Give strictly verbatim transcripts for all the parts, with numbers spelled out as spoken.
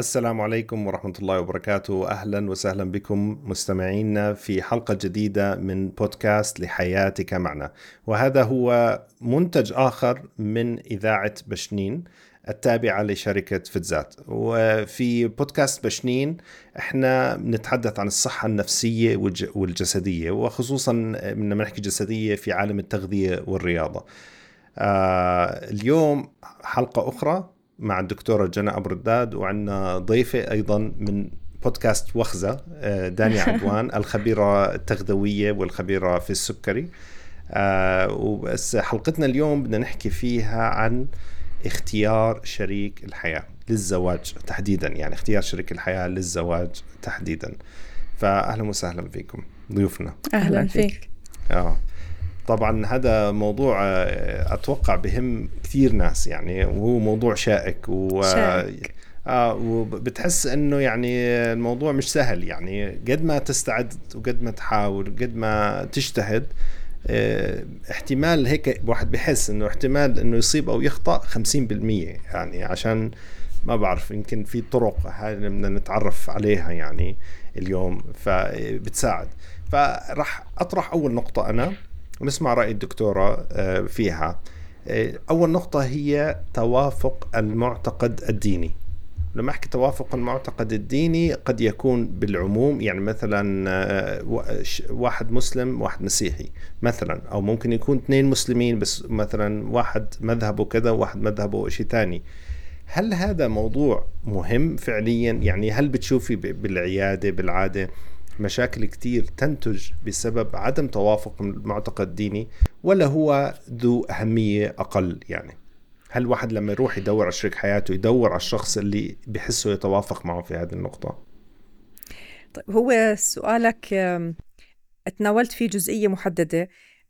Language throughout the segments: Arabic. السلام عليكم ورحمة الله وبركاته. أهلا وسهلا بكم مستمعينا في حلقة جديدة من بودكاست لحياتك معنا، وهذا هو منتج آخر من إذاعة بشنين التابعة لشركة فتزات. وفي بودكاست بشنين احنا بنتحدث عن الصحة النفسية والجسدية، وخصوصا لما نحكي جسدية في عالم التغذية والرياضة. آه اليوم حلقة أخرى مع الدكتورة جنى أبرداد، وعندنا ضيفة أيضا من بودكاست وخزة دانيا عدوان الخبيرة التغذوية والخبيرة في السكري. وبس حلقتنا اليوم بدنا نحكي فيها عن اختيار شريك الحياة للزواج تحديدا، يعني اختيار شريك الحياة للزواج تحديدا. فأهلا وسهلا فيكم ضيوفنا. أهلا فيك. آه. طبعا هذا موضوع أتوقع بهم كثير ناس، يعني وهو موضوع شائك و... شائك. آه وبتحس أنه يعني الموضوع مش سهل، يعني قد ما تستعد وقد ما تحاول قد ما تجتهد اه احتمال، هيك واحد بحس أنه احتمال أنه يصيب أو يخطأ خمسين بالمية، يعني عشان ما بعرف يمكن في طرق هاي اللي بدنا نتعرف عليها يعني اليوم فبتساعد. فرح أطرح أول نقطة أنا ونسمع رأي الدكتورة فيها. أول نقطة هي توافق المعتقد الديني. لما أحكي توافق المعتقد الديني قد يكون بالعموم، يعني مثلا واحد مسلم واحد مسيحي مثلا، أو ممكن يكون اثنين مسلمين بس مثلا واحد مذهبه كذا واحد مذهبه شيء تاني. هل هذا موضوع مهم فعليا؟ يعني هل بتشوفي بالعيادة بالعادة مشاكل كتير تنتج بسبب عدم توافق المعتقد الديني، ولا هو ذو أهمية أقل؟ يعني هل واحد لما يروح يدور على شريك حياته يدور على الشخص اللي بحسه يتوافق معه في هذه النقطة؟ طيب، هو سؤالك اتناولت فيه جزئية محددة،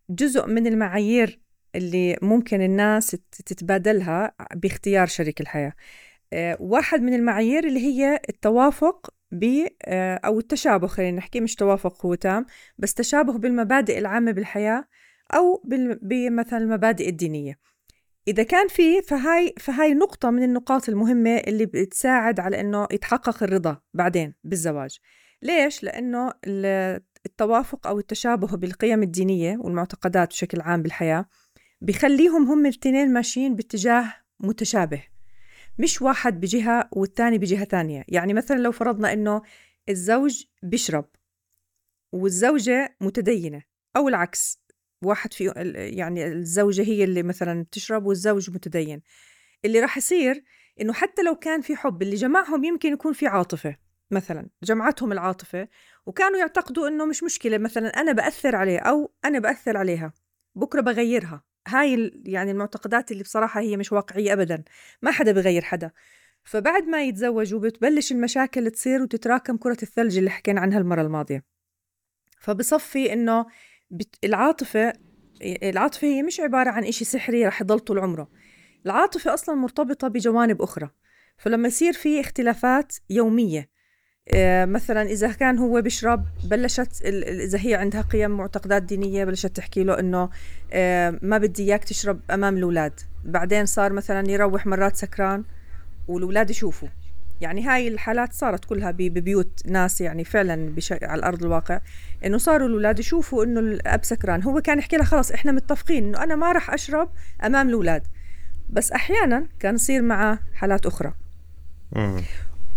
جزء من المعايير اللي ممكن الناس تتبادلها باختيار شريك الحياة. واحد من المعايير اللي هي التوافق ب أو التشابه، خلينا نحكي مش توافق هو تام، بس تشابه بالمبادئ العامة بالحياة أو بمثلا المبادئ الدينية إذا كان فيه. فهاي, فهاي نقطة من النقاط المهمة اللي بتساعد على أنه يتحقق الرضا بعدين بالزواج. ليش؟ لأنه التوافق أو التشابه بالقيم الدينية والمعتقدات بشكل عام بالحياة بيخليهم هم الاثنين ماشيين باتجاه متشابه، مش واحد بجهة والثاني بجهة ثانية. يعني مثلا لو فرضنا إنه الزوج بيشرب والزوجة متدينة، أو العكس، واحد في يعني الزوجة هي اللي مثلا بتشرب والزوج متدين، اللي راح يصير إنه حتى لو كان في حب، اللي جمعهم يمكن يكون في عاطفة، مثلا جمعتهم العاطفة وكانوا يعتقدوا إنه مش مشكلة، مثلا أنا بأثر عليه أو أنا بأثر عليها بكرة بغيرها. هاي يعني المعتقدات اللي بصراحة هي مش واقعية أبداً، ما حدا بغير حدا. فبعد ما يتزوجوا بتبلش المشاكل تصير وتتراكم كرة الثلج اللي حكينا عنها المرة الماضية. فبصفي إنه العاطفة العاطفة هي مش عبارة عن إشي سحري رح يضل طول عمره، العاطفة أصلاً مرتبطة بجوانب أخرى. فلما يصير في اختلافات يومية، مثلا إذا كان هو بشرب بلشت، إذا هي عندها قيم معتقدات دينية بلشت تحكي له إنه ما بدي إياك تشرب أمام الأولاد، بعدين صار مثلا يروح مرات سكران والأولاد يشوفوا. يعني هاي الحالات صارت كلها ببيوت ناس، يعني فعلا على الأرض الواقع إنه صاروا الأولاد يشوفوا إنه الأب سكران. هو كان يحكي لها خلاص إحنا متفقين إنه أنا ما رح أشرب أمام الأولاد، بس أحيانا كان يصير معه حالات أخرى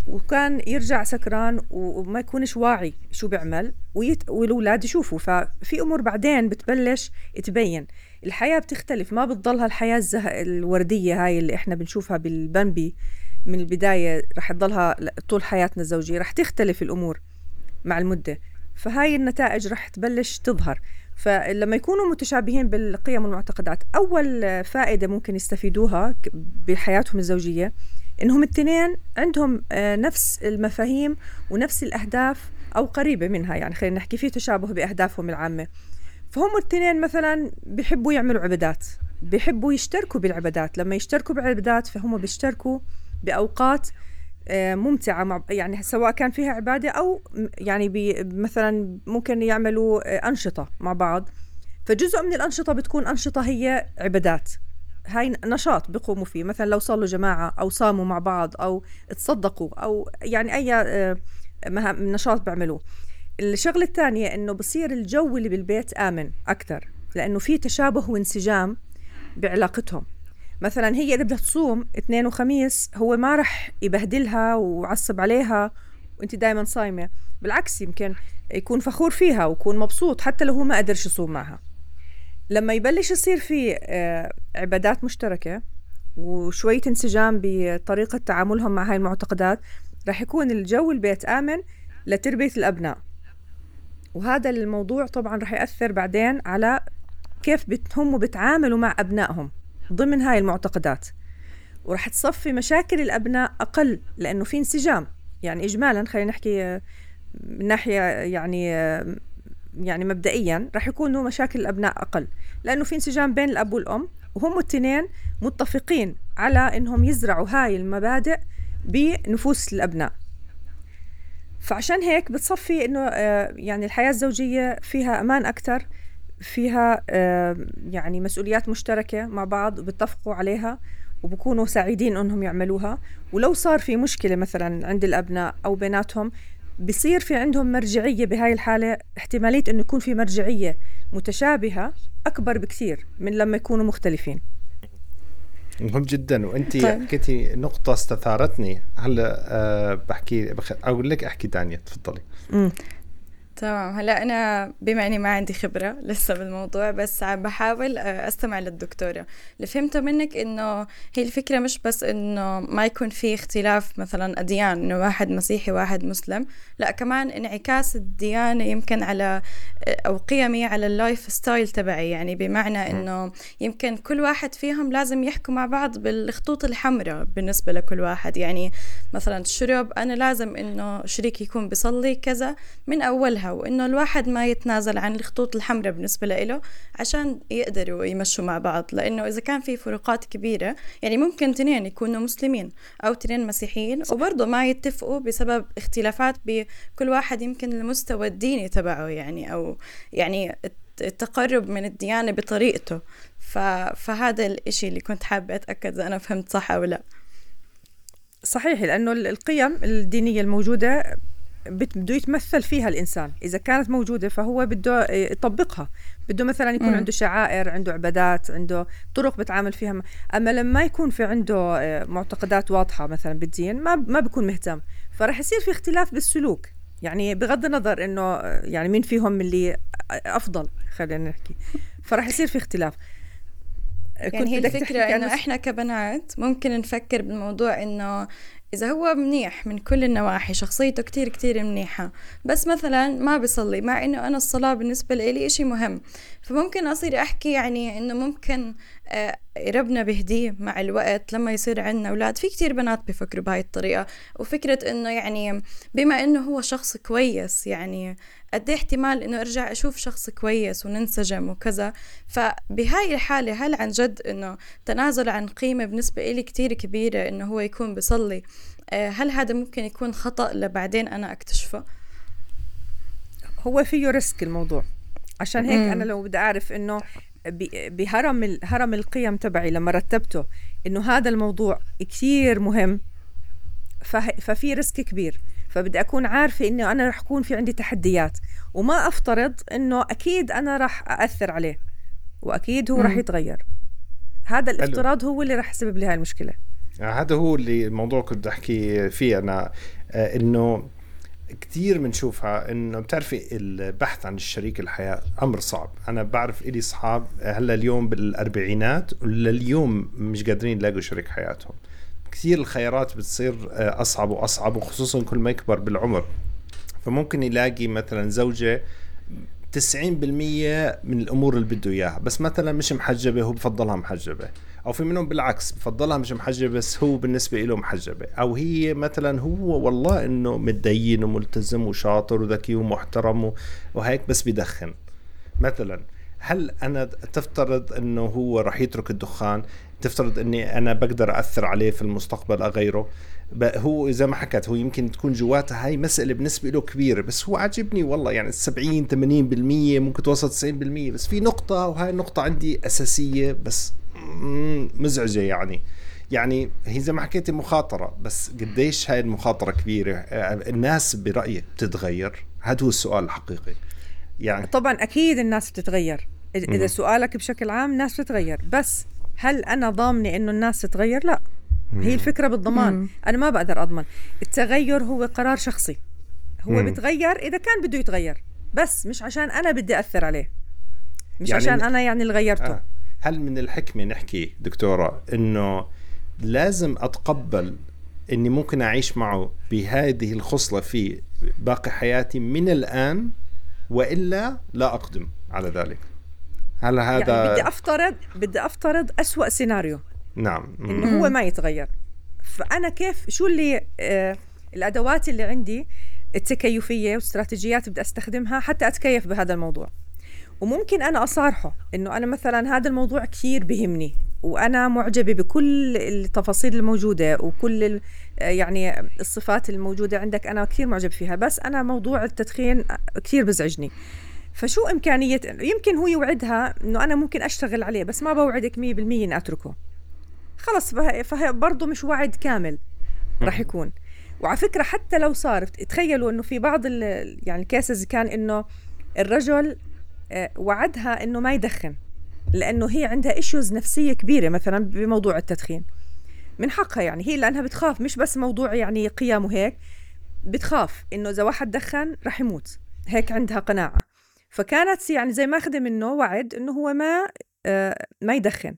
وكان يرجع سكران وما يكونش واعي شو بيعمل ويت... والأولاد يشوفوا. ففي أمور بعدين بتبلش تبين، الحياة بتختلف، ما بتضلها الحياة الزه... الوردية هاي اللي إحنا بنشوفها بالبنبي من البداية، رح تضلها طول حياتنا الزوجية، رح تختلف الأمور مع المدة. فهاي النتائج رح تبلش تظهر. فلما يكونوا متشابهين بالقيم والمعتقدات، أول فائدة ممكن يستفيدوها بحياتهم الزوجية إنهم التنين عندهم نفس المفاهيم ونفس الأهداف أو قريبة منها. يعني خلينا نحكي فيه تشابه بأهدافهم العامة، فهم التنين مثلا بيحبوا يعملوا عبادات، بيحبوا يشتركوا بالعبادات. لما يشتركوا بالعبادات فهم بيشتركوا بأوقات ممتعة مع، يعني سواء كان فيها عبادة أو يعني مثلا ممكن يعملوا أنشطة مع بعض. فجزء من الأنشطة بتكون أنشطة هي عبادات، هاي نشاط بيقوموا فيه، مثلا لو صلوا جماعة أو صاموا مع بعض أو تصدقوا أو يعني أي مهام نشاط بيعملوه. الشغلة الثانية إنه بصير الجو اللي بالبيت آمن أكتر، لأنه في تشابه وانسجام بعلاقتهم. مثلا هي اللي بدها تصوم اثنين وخميس، هو ما رح يبهدلها وعصب عليها وانت دايما صايمة، بالعكس يمكن يكون فخور فيها ويكون مبسوط حتى لو هو ما قدرش يصوم معها. لما يبلش يصير في عبادات مشتركة وشوية انسجام بطريقة تعاملهم مع هاي المعتقدات، رح يكون الجو البيت آمن لتربية الأبناء. وهذا الموضوع طبعا رح يأثر بعدين على كيف هم بتعاملوا مع أبنائهم ضمن هاي المعتقدات، ورح تصفي مشاكل الأبناء أقل لأنه في انسجام. يعني إجمالا خلينا نحكي من ناحية يعني يعني مبدئيا رح يكونوا مشاكل الأبناء أقل لأنه في انسجام بين الأب والأم، وهم التنين متفقين على إنهم يزرعوا هاي المبادئ بنفوس الأبناء. فعشان هيك بتصفي إنه يعني الحياة الزوجية فيها أمان أكتر، فيها يعني مسؤوليات مشتركة مع بعض وبتفقوا عليها وبكونوا سعيدين أنهم يعملوها. ولو صار في مشكلة مثلا عند الأبناء أو بيناتهم، بصير في عندهم مرجعية. بهاي الحالة احتمالية أنه يكون في مرجعية متشابهة أكبر بكثير من لما يكونوا مختلفين. مهم جدا. وأنت حكيتي نقطة استثارتني هلأ، أه بحكي بخ... أقول لك أحكي دانيا تفضلي. امم تمام. هلا انا بما اني ما عندي خبره لسه بالموضوع، بس عم بحاول استمع للدكتوره. اللي فهمته منك انه هي الفكره مش بس انه ما يكون في اختلاف مثلا اديان، انه واحد مسيحي واحد مسلم، لا كمان انعكاس الديانه يمكن على او قيمي على اللايف ستايل تبعي. يعني بمعنى انه يمكن كل واحد فيهم لازم يحكوا مع بعض بالخطوط الحمراء بالنسبه لكل واحد. يعني مثلا الشرب انا لازم انه شريكي يكون بيصلي كذا من اولها، وإنه الواحد ما يتنازل عن الخطوط الحمراء بالنسبة له عشان يقدروا يمشوا مع بعض. لأنه إذا كان في فروقات كبيرة، يعني ممكن تنين يكونوا مسلمين أو تنين مسيحيين وبرضه ما يتفقوا بسبب اختلافات بكل واحد يمكن المستوى الديني تبعه، يعني أو يعني التقرب من الديانة بطريقته. فهذا الإشي اللي كنت حابة أتأكد أنا فهمت صح أو لا. صحيح، لأنه القيم الدينية الموجودة بده يتمثل فيها الإنسان. إذا كانت موجودة فهو بده يطبقها، بده مثلا يكون م. عنده شعائر، عنده عبادات، عنده طرق بتعامل فيها. أما لما يكون في عنده معتقدات واضحة مثلا بالدين، ما ما بيكون مهتم، فرح يصير في اختلاف بالسلوك. يعني بغض النظر إنه يعني مين فيهم اللي أفضل، خلينا نحكي، فرح يصير في اختلاف. يعني هي الفكرة إنه إحنا كبنات ممكن نفكر بالموضوع إنه إذا هو منيح من كل النواحي، شخصيته كتير كتير منيحة، بس مثلا ما بيصلي، مع إنه أنا الصلاة بالنسبة لي إشي مهم، فممكن أصير أحكي يعني إنه ممكن آه ربنا بهديه مع الوقت لما يصير عندنا أولاد. في كتير بنات بيفكروا بهاي الطريقة، وفكرة إنه يعني بما إنه هو شخص كويس، يعني قد ايه احتمال إنه أرجع أشوف شخص كويس وننسجم وكذا. فبهاي الحالة هل عن جد إنه تنازل عن قيمة بالنسبة إلي كتير كبيرة إنه هو يكون بيصلي؟ هل هذا ممكن يكون خطأ لبعدين أنا أكتشفه؟ هو فيه ريسك الموضوع. عشان هيك مم. أنا لو بدي أعرف إنه بهرم هرم القيم تبعي لما رتبته إنه هذا الموضوع كثير مهم، ففي ريسك كبير. فبدي أكون عارفة إنه أنا رح أكون في عندي تحديات، وما أفترض إنه أكيد أنا رح أأثر عليه وأكيد هو مم. رح يتغير. هذا الافتراض هو اللي رح يسبب لي هاي المشكلة. هذا هو اللي الموضوع كنت أحكي فيه أنا، إنه كتير منشوفها إنه بتعرفي البحث عن الشريك الحياة أمر صعب. أنا بعرف إلي صحاب هلا اليوم بالأربعينات ولليوم مش قادرين يلاقوا شريك حياتهم. كتير الخيارات بتصير أصعب وأصعب، وخصوصا كل ما يكبر بالعمر. فممكن يلاقي مثلا زوجة تسعين بالمية من الأمور اللي بده إياها، بس مثلا مش محجبة هو بفضلها محجبة، أو في منهم بالعكس بفضلها مش محجبة بس هو بالنسبة له محجبة، أو هي مثلا هو والله إنه متدين وملتزم وشاطر وذكي ومحترم وهيك بس بيدخن مثلا. هل أنا تفترض إنه هو رح يترك الدخان؟ تفترض إني أنا بقدر أثر عليه في المستقبل أغيره؟ هو زي ما حكت هو يمكن تكون جواتها هاي مسألة بالنسبة له كبيرة، بس هو عجبني والله يعني سبعين ثمانين بالمية ممكن توصل تسعين بالمية، بس في نقطة وهاي النقطة عندي أساسية بس مزعجة يعني. يعني هي زي ما حكيتي مخاطرة، بس قديش هاي المخاطرة كبيرة؟ الناس برأيك بتتغير؟ هذا هو السؤال الحقيقي يعني. طبعا أكيد الناس بتتغير، إذا م. سؤالك بشكل عام الناس بتتغير، بس هل أنا ضامنة إنه الناس تتغير؟ لا، هي الفكرة بالضمان. م. أنا ما بقدر أضمن. التغير هو قرار شخصي، هو م. بتغير إذا كان بده يتغير، بس مش عشان أنا بدي أثر عليه، مش يعني عشان أنا يعني اللي غيرته. آه. هل من الحكمة نحكي دكتورة إنه لازم أتقبل إني ممكن أعيش معه بهذه الخصلة في باقي حياتي من الآن، وإلا لا أقدم على ذلك؟ هل هذا يعني بدي أفترض بدي أفترض أسوأ سيناريو، نعم، إنه هو ما يتغير. فأنا كيف، شو اللي آه الأدوات اللي عندي التكيفية واستراتيجيات بدي أستخدمها حتى أتكيف بهذا الموضوع؟ وممكن أنا أصارحه إنه أنا مثلا هذا الموضوع كثير بهمني، وأنا معجبة بكل التفاصيل الموجودة وكل يعني الصفات الموجودة عندك، أنا كثير معجب فيها، بس أنا موضوع التدخين كثير بزعجني. فشو إمكانية، يمكن هو يوعدها إنه أنا ممكن أشتغل عليه، بس ما بوعدك مية بالمية إن أتركه خلص، فهي برضو مش وعد كامل رح يكون. وعلى فكرة حتى لو صار، تخيلوا إنه في بعض يعني الكيسز كان إنه الرجل وعدها إنه ما يدخن لأنه هي عندها إشيوز نفسية كبيرة مثلا بموضوع التدخين، من حقها يعني، هي لأنها بتخاف، مش بس موضوع يعني قيام وهيك، بتخاف إنه إذا واحد دخن رح يموت، هيك عندها قناعة. فكانت يعني زي ما أخذ منه وعد إنه هو ما آه ما يدخن.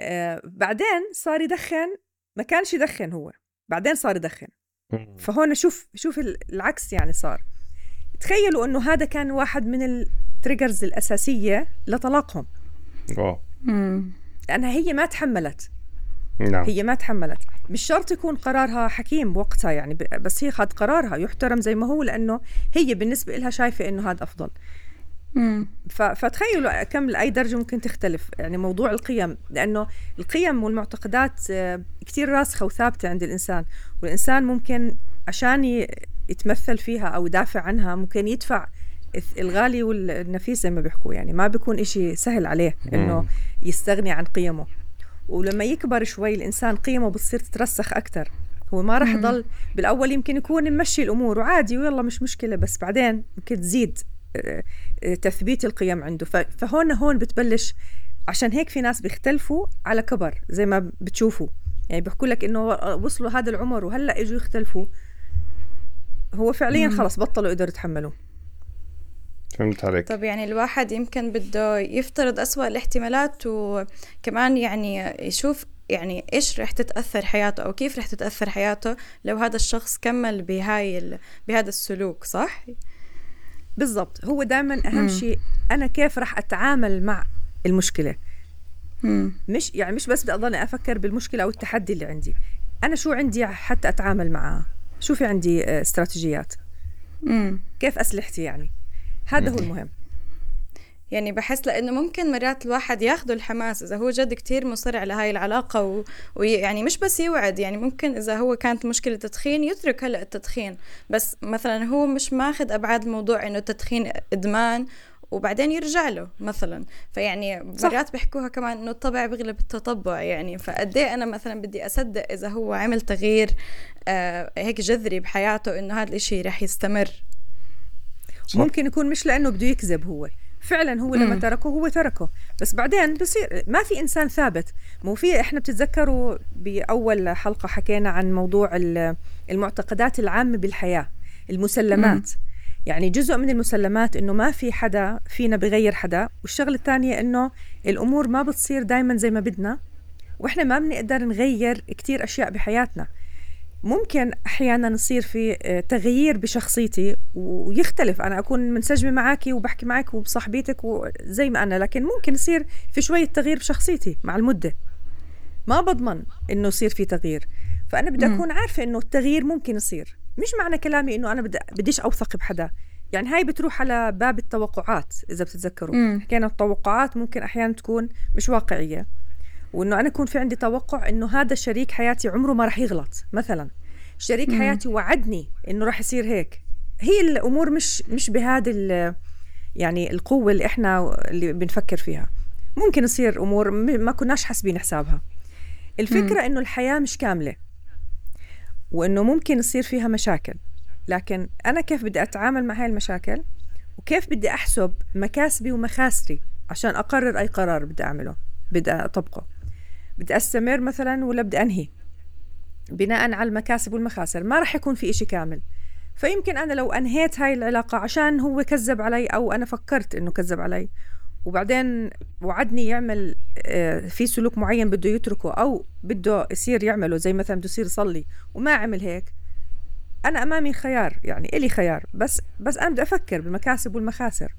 آه بعدين صار يدخن، ما كانش يدخن هو، بعدين صار يدخن. فهون شوف شوف العكس يعني صار. تخيلوا إنه هذا كان واحد من التريجرز الأساسية لطلاقهم. أوه. لأنها هي ما تحملت. نعم. هي ما تحملت. مش شرط يكون قرارها حكيم وقتها يعني، بس هي خد قرارها يحترم زي ما هو، لأنه هي بالنسبة لها شايفة إنه هذا أفضل. مم. فتخيلوا كم لأي درجة ممكن تختلف يعني موضوع القيم، لأنه القيم والمعتقدات كتير راسخة وثابتة عند الإنسان، والإنسان ممكن عشان يتمثل فيها أو يدافع عنها ممكن يدفع الغالي والنفيس زي ما بيحكوا يعني، ما بيكون إشي سهل عليه إنه يستغني عن قيمه. ولما يكبر شوي الإنسان قيمه بتصير تترسخ أكتر، هو ما رح يضل بالأول، يمكن يكون ممشي الأمور وعادي ويلا مش مشكلة، بس بعدين ممكن تزيد تثبيت القيم عنده. فهون هون بتبلش، عشان هيك في ناس بيختلفوا على كبر زي ما بتشوفوا يعني، بيحكوا لك إنه وصلوا هذا العمر وهلأ إجوا يختلفوا، هو فعليا خلص بطلوا يقدروا يتحملوا. فهمت عليك. طب يعني الواحد يمكن بده يفترض أسوأ الاحتمالات، وكمان يعني يشوف يعني إيش رح تتأثر حياته أو كيف رح تتأثر حياته لو هذا الشخص كمل بهاي ال... بهذا السلوك، صح؟ بالضبط. هو دائما أهم شيء أنا كيف رح أتعامل مع المشكلة، مم. مش يعني مش بس بدي أضل أفكر بالمشكلة أو التحدي اللي عندي، أنا شو عندي حتى أتعامل معها، شو في عندي استراتيجيات، مم. كيف أسلحتي يعني، هذا هو المهم. يعني بحس لأنه ممكن مرات الواحد ياخده الحماس إذا هو جد كتير مصر على هاي العلاقة و... ويعني مش بس يوعد، يعني ممكن إذا هو كانت مشكلة تدخين يترك هلأ التدخين، بس مثلا هو مش ماخد أبعاد الموضوع إنه التدخين إدمان وبعدين يرجع له مثلا. فيعني مرات بيحكوها كمان إنه الطبع بيغلب التطبع يعني، فقدي أنا مثلا بدي أصدق إذا هو عمل تغيير آه هيك جذري بحياته إنه هذا الإشي رح يستمر. ممكن يكون مش لأنه بده يكذب، هو فعلا هو لما مم. تركه هو تركه، بس بعدين بصير ما في إنسان ثابت. مو في، إحنا بتتذكروا بأول حلقة حكينا عن موضوع المعتقدات العامة بالحياة، المسلمات. مم. يعني جزء من المسلمات إنه ما في حدا فينا بغير حدا، والشغلة الثانية إنه الأمور ما بتصير دايما زي ما بدنا، وإحنا ما بنقدر نغير كتير أشياء بحياتنا. ممكن أحياناً نصير في تغيير بشخصيتي ويختلف، أنا أكون منسجمة معاكي وبحكي معك وبصاحبيتك وزي ما أنا، لكن ممكن يصير في شوية تغيير بشخصيتي مع المدة، ما بضمن إنه يصير في تغيير. فأنا بدي أكون عارفة إنه التغيير ممكن يصير، مش معنى كلامي إنه أنا بدي بديش أوثق بحدا يعني. هاي بتروح على باب التوقعات، إذا بتتذكروا مم. حكينا التوقعات ممكن أحياناً تكون مش واقعية، وإنه أنا يكون في عندي توقع إنه هذا شريك حياتي عمره ما رح يغلط مثلا، شريك مم. حياتي وعدني إنه رح يصير هيك. هي الأمور مش مش بهذا يعني القوة اللي إحنا اللي بنفكر فيها. ممكن يصير أمور ما كناش حاسبين حسابها. الفكرة إنه الحياة مش كاملة وإنه ممكن يصير فيها مشاكل، لكن أنا كيف بدي أتعامل مع هاي المشاكل وكيف بدي أحسب مكاسبي ومخاسري عشان أقرر أي قرار بدي أعمله، بدي أطبقه، بدي أستمر مثلا ولا بدي أنهي، بناء على المكاسب والمخاسر. ما رح يكون في إشي كامل. فيمكن أنا لو أنهيت هاي العلاقة عشان هو كذب علي أو أنا فكرت إنه كذب علي وبعدين وعدني يعمل في سلوك معين بده يتركه أو بده يصير يعمله، زي مثلا بده يصير يصلي وما عمل هيك، أنا أمامي خيار، يعني إلي خيار، بس بس أنا بدي أفكر بالمكاسب والمخاسر.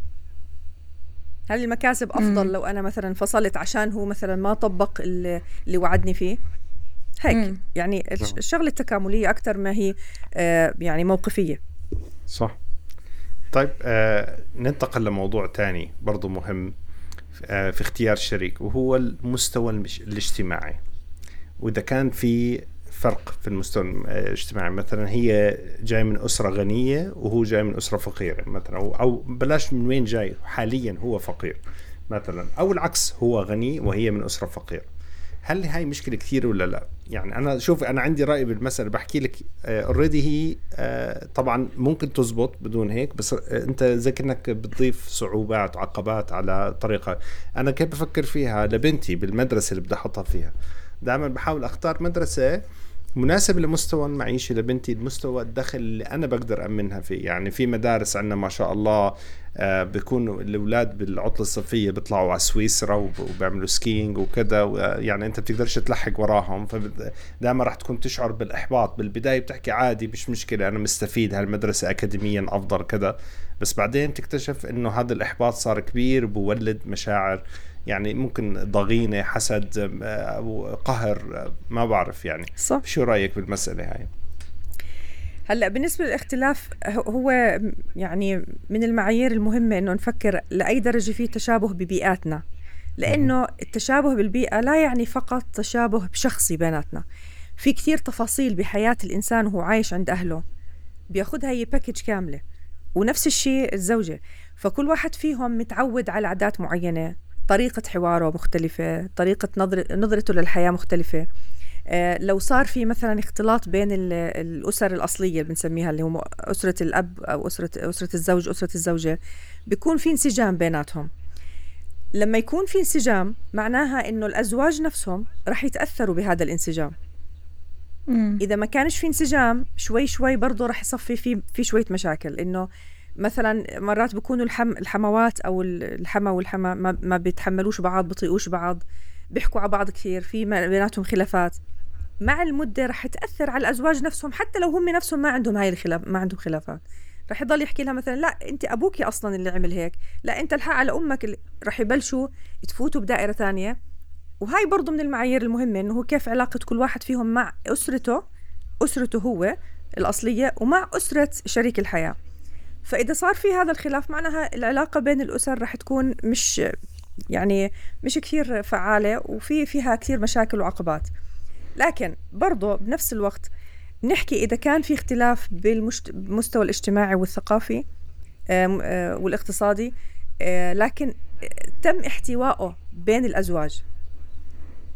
هل المكاسب أفضل مم. لو أنا مثلا فصلت عشان هو مثلا ما طبق اللي وعدني فيه هيك؟ مم. يعني الشغلة التكاملية أكتر ما هي آه يعني موقفية. صح. طيب آه ننتقل لموضوع تاني برضو مهم آه في اختيار شريك، وهو المستوى الاجتماعي، وإذا كان في فرق في المستوى الاجتماعي. مثلا هي جاي من أسرة غنية وهو جاي من أسرة فقيرة مثلا، أو بلاش من وين جاي، حاليا هو فقير مثلا، أو العكس هو غني وهي من أسرة فقيرة. هل هاي مشكلة كثير ولا لا؟ يعني أنا شوف أنا عندي رأي بالمسألة بحكي لك already. هي طبعا ممكن تزبط بدون هيك، بس أنت زي كأنك بتضيف صعوبات وعقبات على طريقة. أنا كيف بفكر فيها لبنتي بالمدرسة اللي بدي أحطها فيها، دائما بحاول أختار مدرسة مناسب لمستوى المعيشة لبنتي، المستوى الدخل اللي أنا بقدر أمنها فيه. يعني في مدارس عندنا ما شاء الله بيكونوا الأولاد بالعطلة الصيفية بيطلعوا على سويسرا وبيعملوا سكينج وكذا، يعني أنت بتقدرش تلحق وراهم، فدائما راح تكون تشعر بالإحباط. بالبداية بتحكي عادي مش مشكلة، أنا مستفيد هالمدرسة أكاديميا أفضل كذا، بس بعدين تكتشف إنه هذا الإحباط صار كبير، بولد مشاعر يعني ممكن ضغينة، حسد، قهر، ما بعرف يعني. صح. شو رأيك بالمسألة هاي؟ هلأ بالنسبة للاختلاف، هو يعني من المعايير المهمة إنه نفكر لأي درجة فيه تشابه ببيئاتنا، لأنه التشابه بالبيئة لا يعني فقط تشابه بشخصي بيناتنا. في كثير تفاصيل بحياة الإنسان وهو عايش عند أهله بياخدها هي باكيج كاملة، ونفس الشيء الزوجة. فكل واحد فيهم متعود على عادات معينة، طريقة حواره مختلفة، طريقة نظرته للحياة مختلفة. آه لو صار في مثلا اختلاط بين الأسر الأصلية اللي بنسميها، اللي هم أسرة الأب أو أسرة, أسرة الزوج أسرة الزوجة، بيكون في انسجام بيناتهم. لما يكون في انسجام معناها إنه الأزواج نفسهم رح يتأثروا بهذا الانسجام. مم. إذا ما كانش في انسجام شوي شوي برضو رح يصفي في, في شوية مشاكل. إنه مثلا مرات بيكونوا الحم الحموات او الحما والحما ما, ما بيتحملوش بعض، بيطيقوش بعض، بيحكوا على بعض كثير، في بيناتهم خلافات. مع المده رح تاثر على الازواج نفسهم، حتى لو هم نفسهم ما عندهم هاي الخلاف، ما عندهم خلافات، رح يضل يحكي لها مثلا لا انت ابوك اصلا اللي عمل هيك، لا انت الحق على امك اللي... رح يبلشوا يتفوتوا بدائره ثانيه. وهاي برضو من المعايير المهمه، انه هو كيف علاقه كل واحد فيهم مع اسرته، اسرته هو الاصليه ومع اسره شريك الحياه. فإذا صار في هذا الخلاف معناها العلاقة بين الأسر رح تكون مش يعني مش كثير فعالة، وفي فيها كثير مشاكل وعقبات. لكن برضو بنفس الوقت نحكي إذا كان في اختلاف بالمستوى الاجتماعي والثقافي والاقتصادي، لكن تم احتوائه بين الأزواج.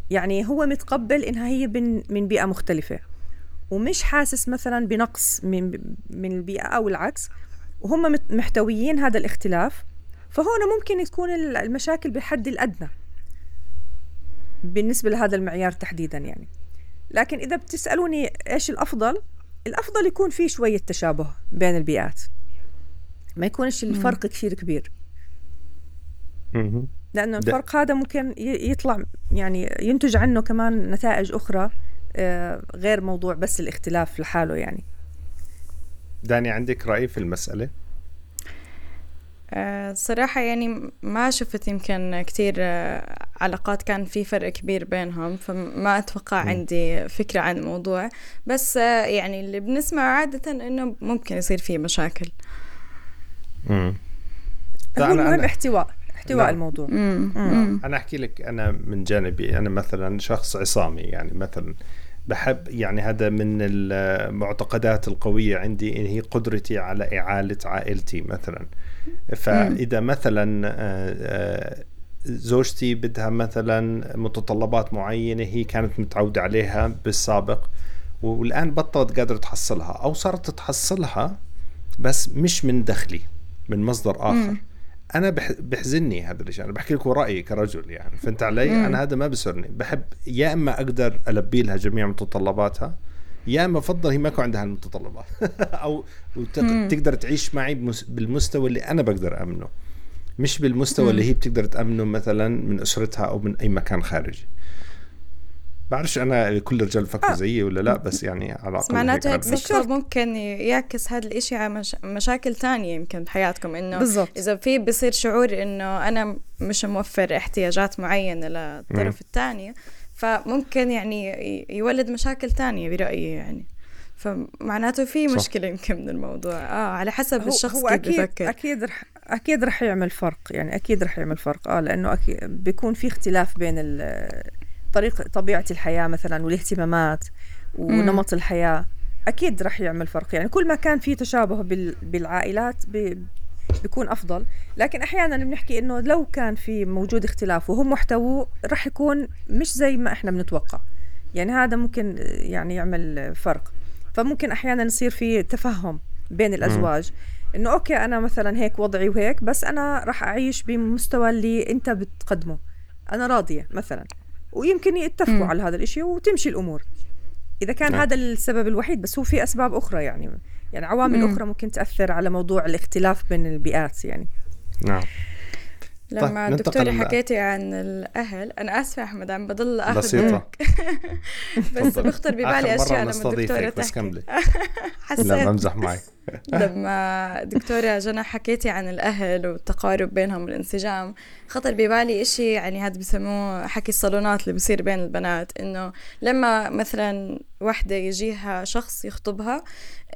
يعني هو متقبل إنها هي من بيئة مختلفة ومش حاسس مثلا بنقص من من البيئة أو العكس، وهم محتويين هذا الاختلاف. فهنا ممكن تكون المشاكل بالحد الأدنى بالنسبة لهذا المعيار تحديدا يعني. لكن إذا بتسألوني إيش الأفضل، الأفضل يكون فيه شوية تشابه بين البيئات، ما يكونش الفرق كثير كبير، لأنه الفرق هذا ممكن يطلع يعني ينتج عنه كمان نتائج أخرى غير موضوع بس الاختلاف لحاله يعني. داني عندك رأي في المسألة؟ أه صراحة يعني ما شفت يمكن كتير علاقات كان في فرق كبير بينهم، فما أتوقع م. عندي فكرة عن الموضوع، بس يعني اللي بنسمع عادة إنه ممكن يصير فيه مشاكل. م. هو المهم احتواء احتواء الموضوع. م. م. أنا أحكي لك أنا من جانبي، أنا مثلا شخص عصامي، يعني مثلا بحب يعني هذا من المعتقدات القوية عندي إن هي قدرتي على إعالة عائلتي مثلا. فإذا مثلا زوجتي بدها مثلا متطلبات معينة هي كانت متعودة عليها بالسابق والآن بطلت قادرة تحصلها أو صارت تحصلها بس مش من دخلي، من مصدر آخر. مم. أنا بحزني هذا الشيء، أنا بحكي لكم رأيي كرجل يعني، فهمت علي؟ مم. أنا هذا ما بسرني، بحب يا إما أقدر ألبي لها جميع متطلباتها يا إما أفضل هي ما يكون عندها المتطلبات أو تقدر تعيش معي بالمستوى اللي أنا بقدر أمنه، مش بالمستوى مم. اللي هي بتقدر تأمنه مثلا من أسرتها أو من أي مكان خارجي. بعرفش أنا كل الرجال فكروا آه. زيي ولا لأ، بس يعني على أقل معناته بالشرط ممكن يعكس هذا الإشي على مش... مشاكل تانية يمكن بحياتكم، إنه بالزبط. إذا في بصير شعور إنه أنا مش موفر احتياجات معينة للطرف الثاني، فممكن يعني يولد مشاكل تانية برأيي يعني، فمعناته في مشكلة يمكن من الموضوع آه على حسب هو الشخص هو كيف بفكر. أكيد رح أكيد رح يعمل فرق يعني، أكيد رح يعمل فرق آه لأنه أكيد بيكون في اختلاف بين ال طريقة طبيعة الحياة مثلاً والاهتمامات ونمط مم. الحياة، أكيد رح يعمل فرق يعني. كل ما كان في تشابه بالعائلات بيكون أفضل، لكن أحياناً بنحكي إنه لو كان في موجود اختلاف وهم محتوى رح يكون مش زي ما إحنا بنتوقع يعني، هذا ممكن يعني يعمل فرق. فممكن أحياناً يصير في تفهم بين الأزواج إنه أوكي أنا مثلاً هيك وضعي وهيك، بس أنا رح أعيش بمستوى اللي أنت بتقدمه، أنا راضية مثلاً، ويمكن يتفقوا مم. على هذا الاشي وتمشي الامور اذا كان مم. هذا السبب الوحيد. بس هو في اسباب اخرى يعني، يعني عوامل مم. اخرى ممكن تاثر على موضوع الاختلاف بين البيئات يعني. نعم. لما طيب دكتوري حكيتي عن الاهل، انا اسفه احمد عم بضل اخذ منك بس بخطر ببالي اشياء لما الدكتوره تحكي حسيت لما امزح معك لما دكتوره جنى حكيتي عن الاهل والتقارب بينهم والانسجام، خطر ببالي إشي يعني هذا بسموه حكي الصالونات اللي بصير بين البنات، انه لما مثلا وحده يجيها شخص يخطبها،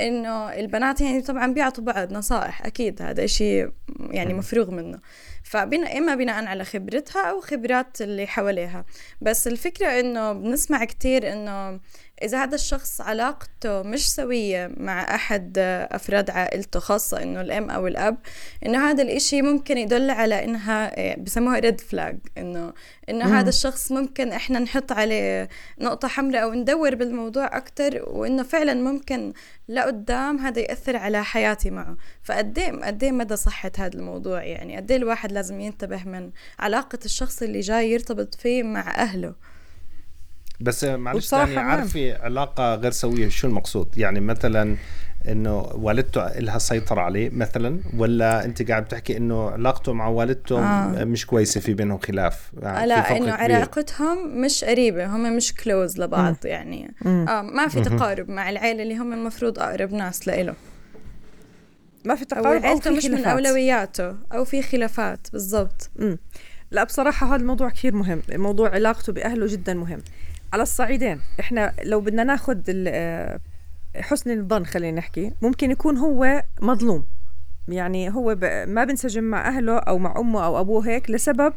انه البنات يعني طبعا بيعطوا بعض نصائح، اكيد هذا إشي يعني مفروغ منه، فبنا إما بناء على خبرتها أو خبرات اللي حواليها. بس الفكرة إنه بنسمع كتير إنه إذا هذا الشخص علاقته مش سوية مع أحد أفراد عائلته، خاصة إنه الأم أو الأب، إنه هذا الإشي ممكن يدل على إنها بسموها ريد فلاج، إنه إنه مم. هذا الشخص ممكن إحنا نحط عليه نقطة حمراء أو ندور بالموضوع أكتر، وإنه فعلا ممكن لقدام هذا يأثر على حياتي معه. فقديم قديم مدى صحة هذا الموضوع يعني، قديه الواحد لازم ينتبه من علاقة الشخص اللي جاي يرتبط فيه مع أهله. بس معلش تاني عارفي علاقة غير سوية شو المقصود يعني؟ مثلا انه والدته لها سيطرة عليه مثلا، ولا انت قاعد بتحكي انه علاقته مع والدته آه. مش كويسة، في بينهم خلاف يعني؟ لا، انه علاقتهم مش قريبة، هم مش كلوز لبعض م. يعني م. آه ما في تقارب م. مع العيلة اللي هم المفروض أقرب ناس لإله، ما في تقارب أو, أو في مش خلافات. من أولوياته أو في خلافات بالضبط. لا بصراحة هذا الموضوع كثير مهم، موضوع علاقته بأهله جدا مهم على الصعيدين. إحنا لو بدنا ناخد حسن الظن خلينا نحكي، ممكن يكون هو مظلوم يعني، هو ما بنسجم مع أهله أو مع أمه أو أبوه هيك لسبب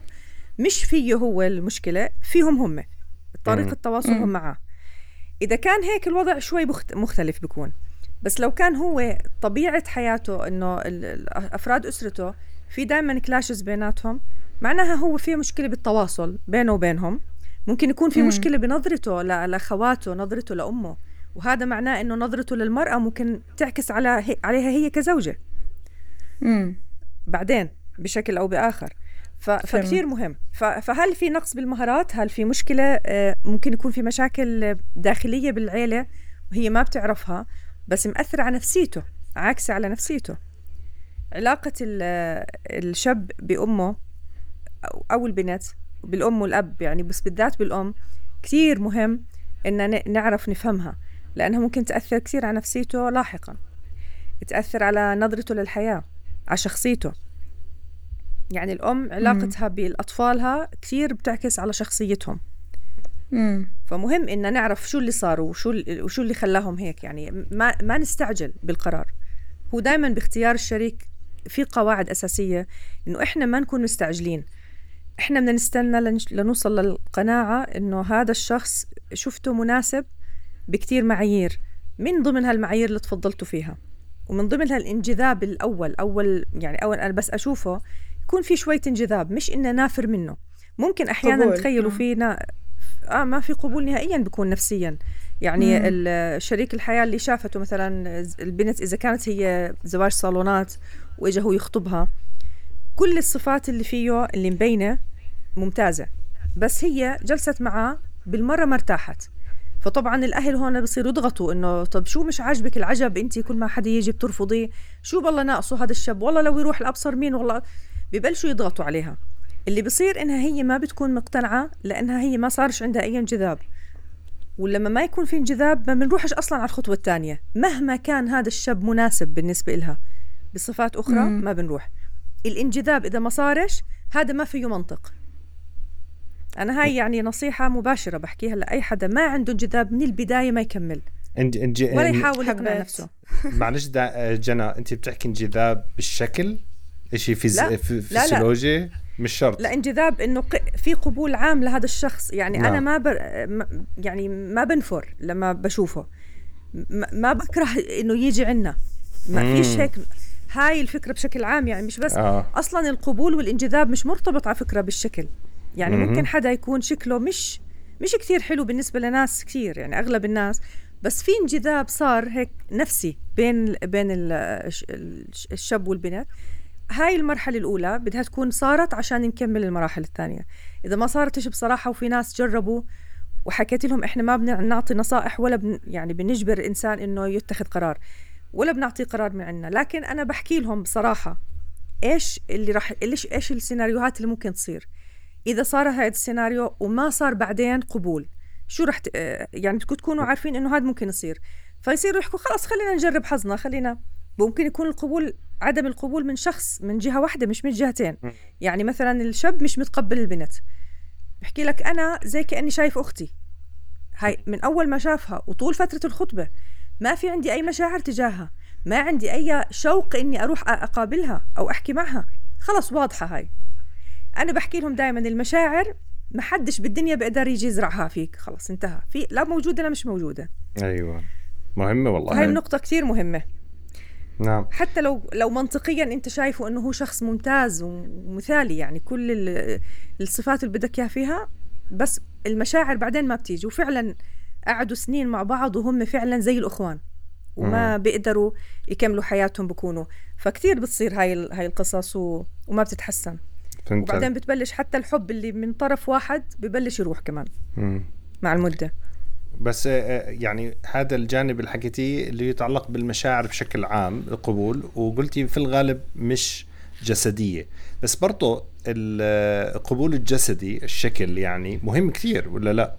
مش فيه هو، المشكلة فيهم هم، طريقة تواصلهم معه. إذا كان هيك الوضع شوي مختلف بيكون. بس لو كان هو طبيعة حياته إنه أفراد أسرته في دائما كلاشز بيناتهم، معناها هو فيه مشكلة بالتواصل بينه وبينهم. ممكن يكون في مشكلة بنظرته لأخواته، نظرته لأمه، وهذا معناه إنه نظرته للمرأة ممكن تعكس على عليها هي كزوجة مم. بعدين بشكل أو بآخر. فكثير مهم. فهل في نقص بالمهارات؟ هل في مشكلة؟ ممكن يكون في مشاكل داخلية بالعيلة وهي ما بتعرفها، بس مأثرة على نفسيته، عاكسة على نفسيته. علاقة الشاب بأمه أو البنت بالأم والأب يعني، بس بالذات بالأم كثير مهم إن نعرف نفهمها، لأنها ممكن تأثر كثير على نفسيته لاحقا، تأثر على نظرته للحياة، على شخصيته يعني. الأم علاقتها بالأطفالها كثير بتعكس على شخصيتهم مم. فمهم إن نعرف شو اللي صار وشو وشو اللي خلاهم هيك يعني. ما ما نستعجل بالقرار. هو دائما باختيار الشريك في قواعد أساسية، إنه إحنا ما نكون مستعجلين، إحنا بدنا نستنى لنوصل للقناعة إنه هذا الشخص شفته مناسب بكتير معايير، من ضمنها المعايير اللي تفضلتوا فيها، ومن ضمنها الانجذاب الأول أول يعني أول أنا بس أشوفه يكون في شوية انجذاب، مش إنه نافر منه. ممكن أحياناً تخيلوا فينا آه ما في قبول نهائياً، بيكون نفسياً. يعني الشريك الحياة اللي شافته مثلاً البنت إذا كانت هي زواج صالونات وإجا هو يخطبها، كل الصفات اللي فيه اللي مبينة ممتازة، بس هي جلست معاه بالمرة ما ارتاحت. فطبعاً الأهل هون بصيروا يضغطوا إنه طب شو مش عاجبك العجب، أنت كل ما حدا يجي بترفضيه، شو بالله ناقصه هذا الشاب، والله لو يروح الأبصر مين، والله ببلشوا يضغطوا عليها. اللي بصير إنها هي ما بتكون مقتنعة لأنها هي ما صارش عندها أي انجذاب، ولما ما يكون في انجذاب ما بنروحش أصلاً على الخطوة الثانية، مهما كان هذا الشاب مناسب بالنسبة إلها بصفات أخرى مم. ما بنروح. الانجذاب إذا ما صارش هذا ما فيه منطق. أنا هاي يعني نصيحة مباشرة بحكيها لأي حدا ما عنده انجذاب من البداية ما يكمل انج... انج... ولا يحاول يقنع نفسه. معلش جنى، أنت بتحكي انجذاب بالشكل إشي فيز... لا. فيسيولوجي لا لا. مش شرط. لا انجذاب إنه ق... في قبول عام لهذا الشخص، يعني لا. أنا ما بر... يعني ما بنفر لما بشوفه، ما, ما بكره إنه يجي عنا، ما فيش هيك. هاي الفكرة بشكل عام يعني مش بس آه. أصلا القبول والانجذاب مش مرتبط على فكرة بالشكل. يعني م-م. ممكن حدا يكون شكله مش مش كتير حلو بالنسبة لناس كتير، يعني أغلب الناس، بس في انجذاب صار هيك نفسي بين بين الشاب والبنت. هاي المرحلة الأولى بدها تكون صارت عشان نكمل المراحل الثانية. إذا ما صارتش بصراحة، وفي ناس جربوا وحكيت لهم إحنا ما بنعطي نصائح ولا بن يعني بنجبر الإنسان إنه يتخذ قرار، ولا بنعطي قرار من عنا، لكن أنا بحكي لهم بصراحة إيش اللي راح إيش إيش السيناريوهات اللي ممكن تصير. إذا صار هذا السيناريو وما صار بعدين قبول، شو رح ت... يعني بتكونوا تكونوا عارفين إنه هذا ممكن يصير، فيصيروا يحكوا خلاص خلينا نجرب حظنا، خلينا. ممكن يكون القبول عدم القبول من شخص من جهة واحدة مش من جهتين. يعني مثلا الشاب مش متقبل البنت، بحكي لك أنا زي كأني شايف أختي، هاي من أول ما شافها وطول فترة الخطبة ما في عندي أي مشاعر تجاهها، ما عندي أي شوق إني أروح أقابلها أو أحكي معها، خلاص واضحة هاي. أنا بحكي لهم دائما المشاعر ما حدش بالدنيا بقدر يجي يزرعها فيك، خلاص انتهى، في لا موجودة لا مش موجودة. أيوة مهمة والله، هاي النقطة كتير مهمة. نعم، حتى لو لو منطقيا أنت شايفه أنه هو شخص ممتاز ومثالي، يعني كل الصفات اللي بدك إياها فيها، بس المشاعر بعدين ما بتيجي. وفعلا قعدوا سنين مع بعض وهم فعلا زي الأخوان وما مم. بيقدروا يكملوا حياتهم، بكونوا فكتير بتصير هاي هاي القصص و... وما بتتحسن. وبعدين بتبلش حتى الحب اللي من طرف واحد ببلش يروح كمان مم. مع المدة. بس يعني هذا الجانب اللي حكيتيه اللي يتعلق بالمشاعر بشكل عام القبول، وقلتي في الغالب مش جسدية، بس برضو القبول الجسدي الشكل يعني مهم كثير ولا لا؟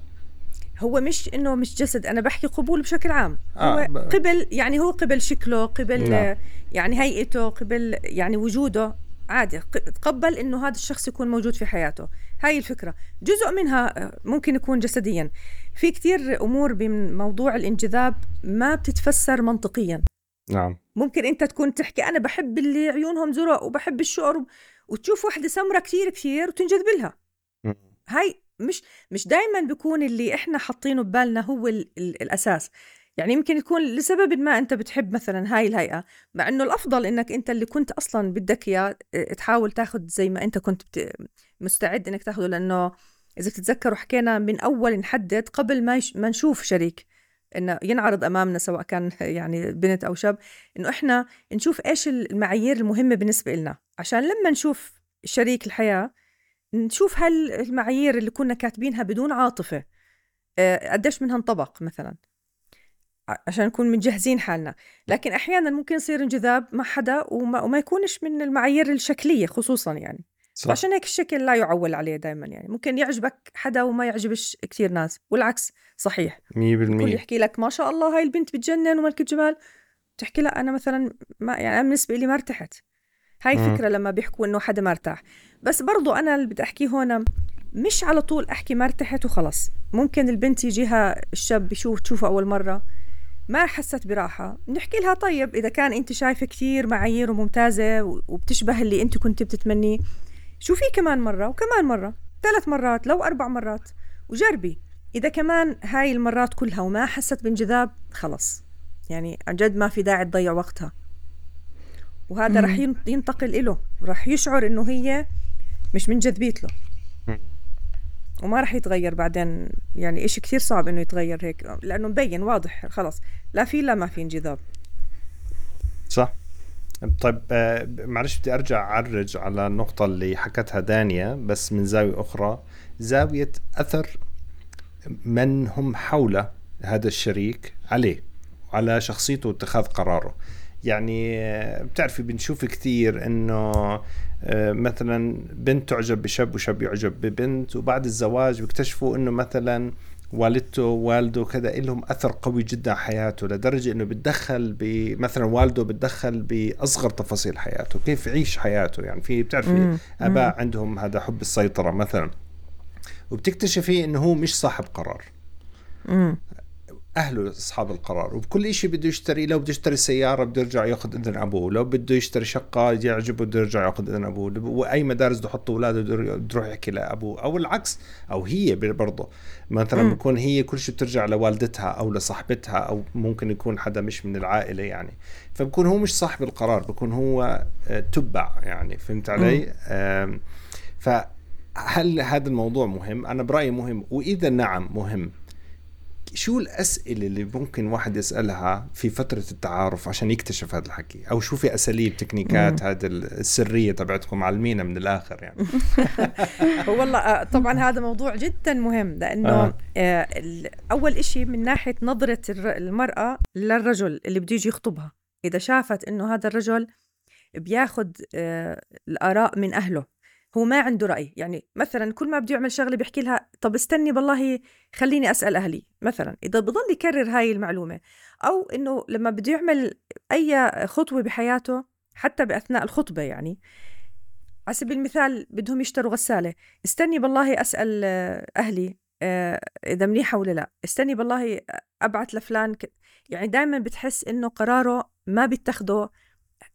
هو مش إنه مش جسد، أنا بحكي قبول بشكل عام آه هو ب... قبل يعني هو قبل شكله، قبل لا. يعني هيئته، قبل يعني وجوده، عادي تقبل إنه هذا الشخص يكون موجود في حياته. هاي الفكرة جزء منها ممكن يكون جسديا. في كتير أمور بموضوع الانجذاب ما بتتفسر منطقيا. نعم، ممكن أنت تكون تحكي أنا بحب اللي عيونهم زرق وبحب الشعر، وتشوف واحدة سمرة كتير كتير وتنجذب لها. هاي مش مش دايما بيكون اللي إحنا حاطينه ببالنا هو ال ال الأساس. يعني يمكن يكون لسبب ما أنت بتحب مثلا هاي الهيئة، مع أنه الأفضل أنك أنت اللي كنت أصلا بدك إياه تحاول تاخد زي ما أنت كنت مستعد أنك تاخده. لأنه إذا تتذكروا حكينا من أول نحدد قبل ما, يش... ما نشوف شريك أنه ينعرض أمامنا، سواء كان يعني بنت أو شاب، أنه إحنا نشوف إيش المعايير المهمة بالنسبة لنا، عشان لما نشوف شريك الحياة نشوف هالمعايير اللي كنا كاتبينها بدون عاطفة قديش منها انطبق مثلا، عشان نكون مجهزين حالنا. لكن أحياناً ممكن يصير انجذاب مع حدا وما, وما يكونش من المعايير الشكلية خصوصاً، يعني عشان هيك الشكل لا يعول عليه دايماً. يعني ممكن يعجبك حدا وما يعجبش كتير ناس، والعكس صحيح مية بالمية. كل يحكي لك ما شاء الله هاي البنت بتجنن وملكة جمال، تحكي لا أنا مثلاً ما يعني أنا بالنسبة لي ما ارتحت. هاي م- فكرة لما بيحكوا إنه حدا ما ارتاح. بس برضو أنا اللي بدي أحكي هنا مش على طول أحكي ما ارتحت وخلص. ممكن البنت يجيها الشاب يشوف تشوفه أول مرة ما حست براحة، نحكي لها طيب إذا كان أنت شايفة كتير معايير وممتازة وبتشبه اللي أنت كنت بتتمنيه، شوفي كمان مرة وكمان مرة، ثلاث مرات لو أربع مرات وجربي. إذا كمان هاي المرات كلها وما حست بانجذاب خلص، يعني عن جد ما في داعي تضيع وقتها. وهذا راح ينتقل إله، راح يشعر إنه هي مش من جذبيت له وما راح يتغير بعدين. يعني إشي كثير صعب إنه يتغير هيك، لأنه مبين واضح خلاص لا في لا ما في انجذاب. صح. طيب معلش بدي أرجع أعرج على النقطة اللي حكتها دانيا بس من زاوية أخرى، زاوية أثر من هم حول هذا الشريك عليه وعلى شخصيته واتخاذ قراره. يعني بتعرفي بنشوف كثير إنه مثلا بنت تعجب بشاب وشاب يعجب ببنت، وبعد الزواج بيكتشفوا إنه مثلا والدته والده كذا لهم أثر قوي جدا على حياته، لدرجة إنه بتدخل بمثلا والده بتدخل بأصغر تفاصيل حياته كيف يعيش حياته. يعني في بتعرفي آباء عندهم هذا حب السيطرة مثلا، وبتكتشفي إنه هو مش صاحب قرار، امم أهله أصحاب القرار، وبكل إشي بده يشتري. لو بده يشتري سيارة بده يرجع يأخذ إذن أبوه، لو بده يشتري شقة يعجبه بده يرجع يأخذ إذن أبوه، وأي مدارس بده يحط أولاده بده يروح يحكي لأبوه، أو العكس. أو هي برضه مثلا بكون هي كل شيء بترجع لوالدتها أو لصاحبتها، أو ممكن يكون حدا مش من العائلة يعني، فبكون هو مش صاحب القرار، بكون هو تبع يعني. فهمت علي؟ فهل هذا الموضوع مهم؟ أنا برأيي مهم، وإذا نعم مهم، شو الأسئلة اللي ممكن واحد يسألها في فترة التعارف عشان يكتشف هذا الحكي؟ أو شو في أساليب تكنيكات هذا السرية تبعتكم علمينا من الآخر يعني؟ والله طبعا هذا موضوع جدا مهم، لأنه آه. آه أول إشي من ناحية نظرة المرأة للرجل اللي بده يجي يخطبها، إذا شافت إنه هذا الرجل بياخد آه الآراء من أهله، هو ما عنده رأي. يعني مثلا كل ما بده يعمل شغله بيحكي لها طب استني بالله خليني أسأل أهلي مثلا، إذا بضل يكرر هاي المعلومة، أو إنه لما بده يعمل أي خطوة بحياته حتى بأثناء الخطبة، يعني على سبيل المثال بدهم يشتروا غسالة، استني بالله أسأل أهلي إذا منيحة ولا لا، استني بالله أبعت لفلان. يعني دائما بتحس إنه قراره ما بيتخذه.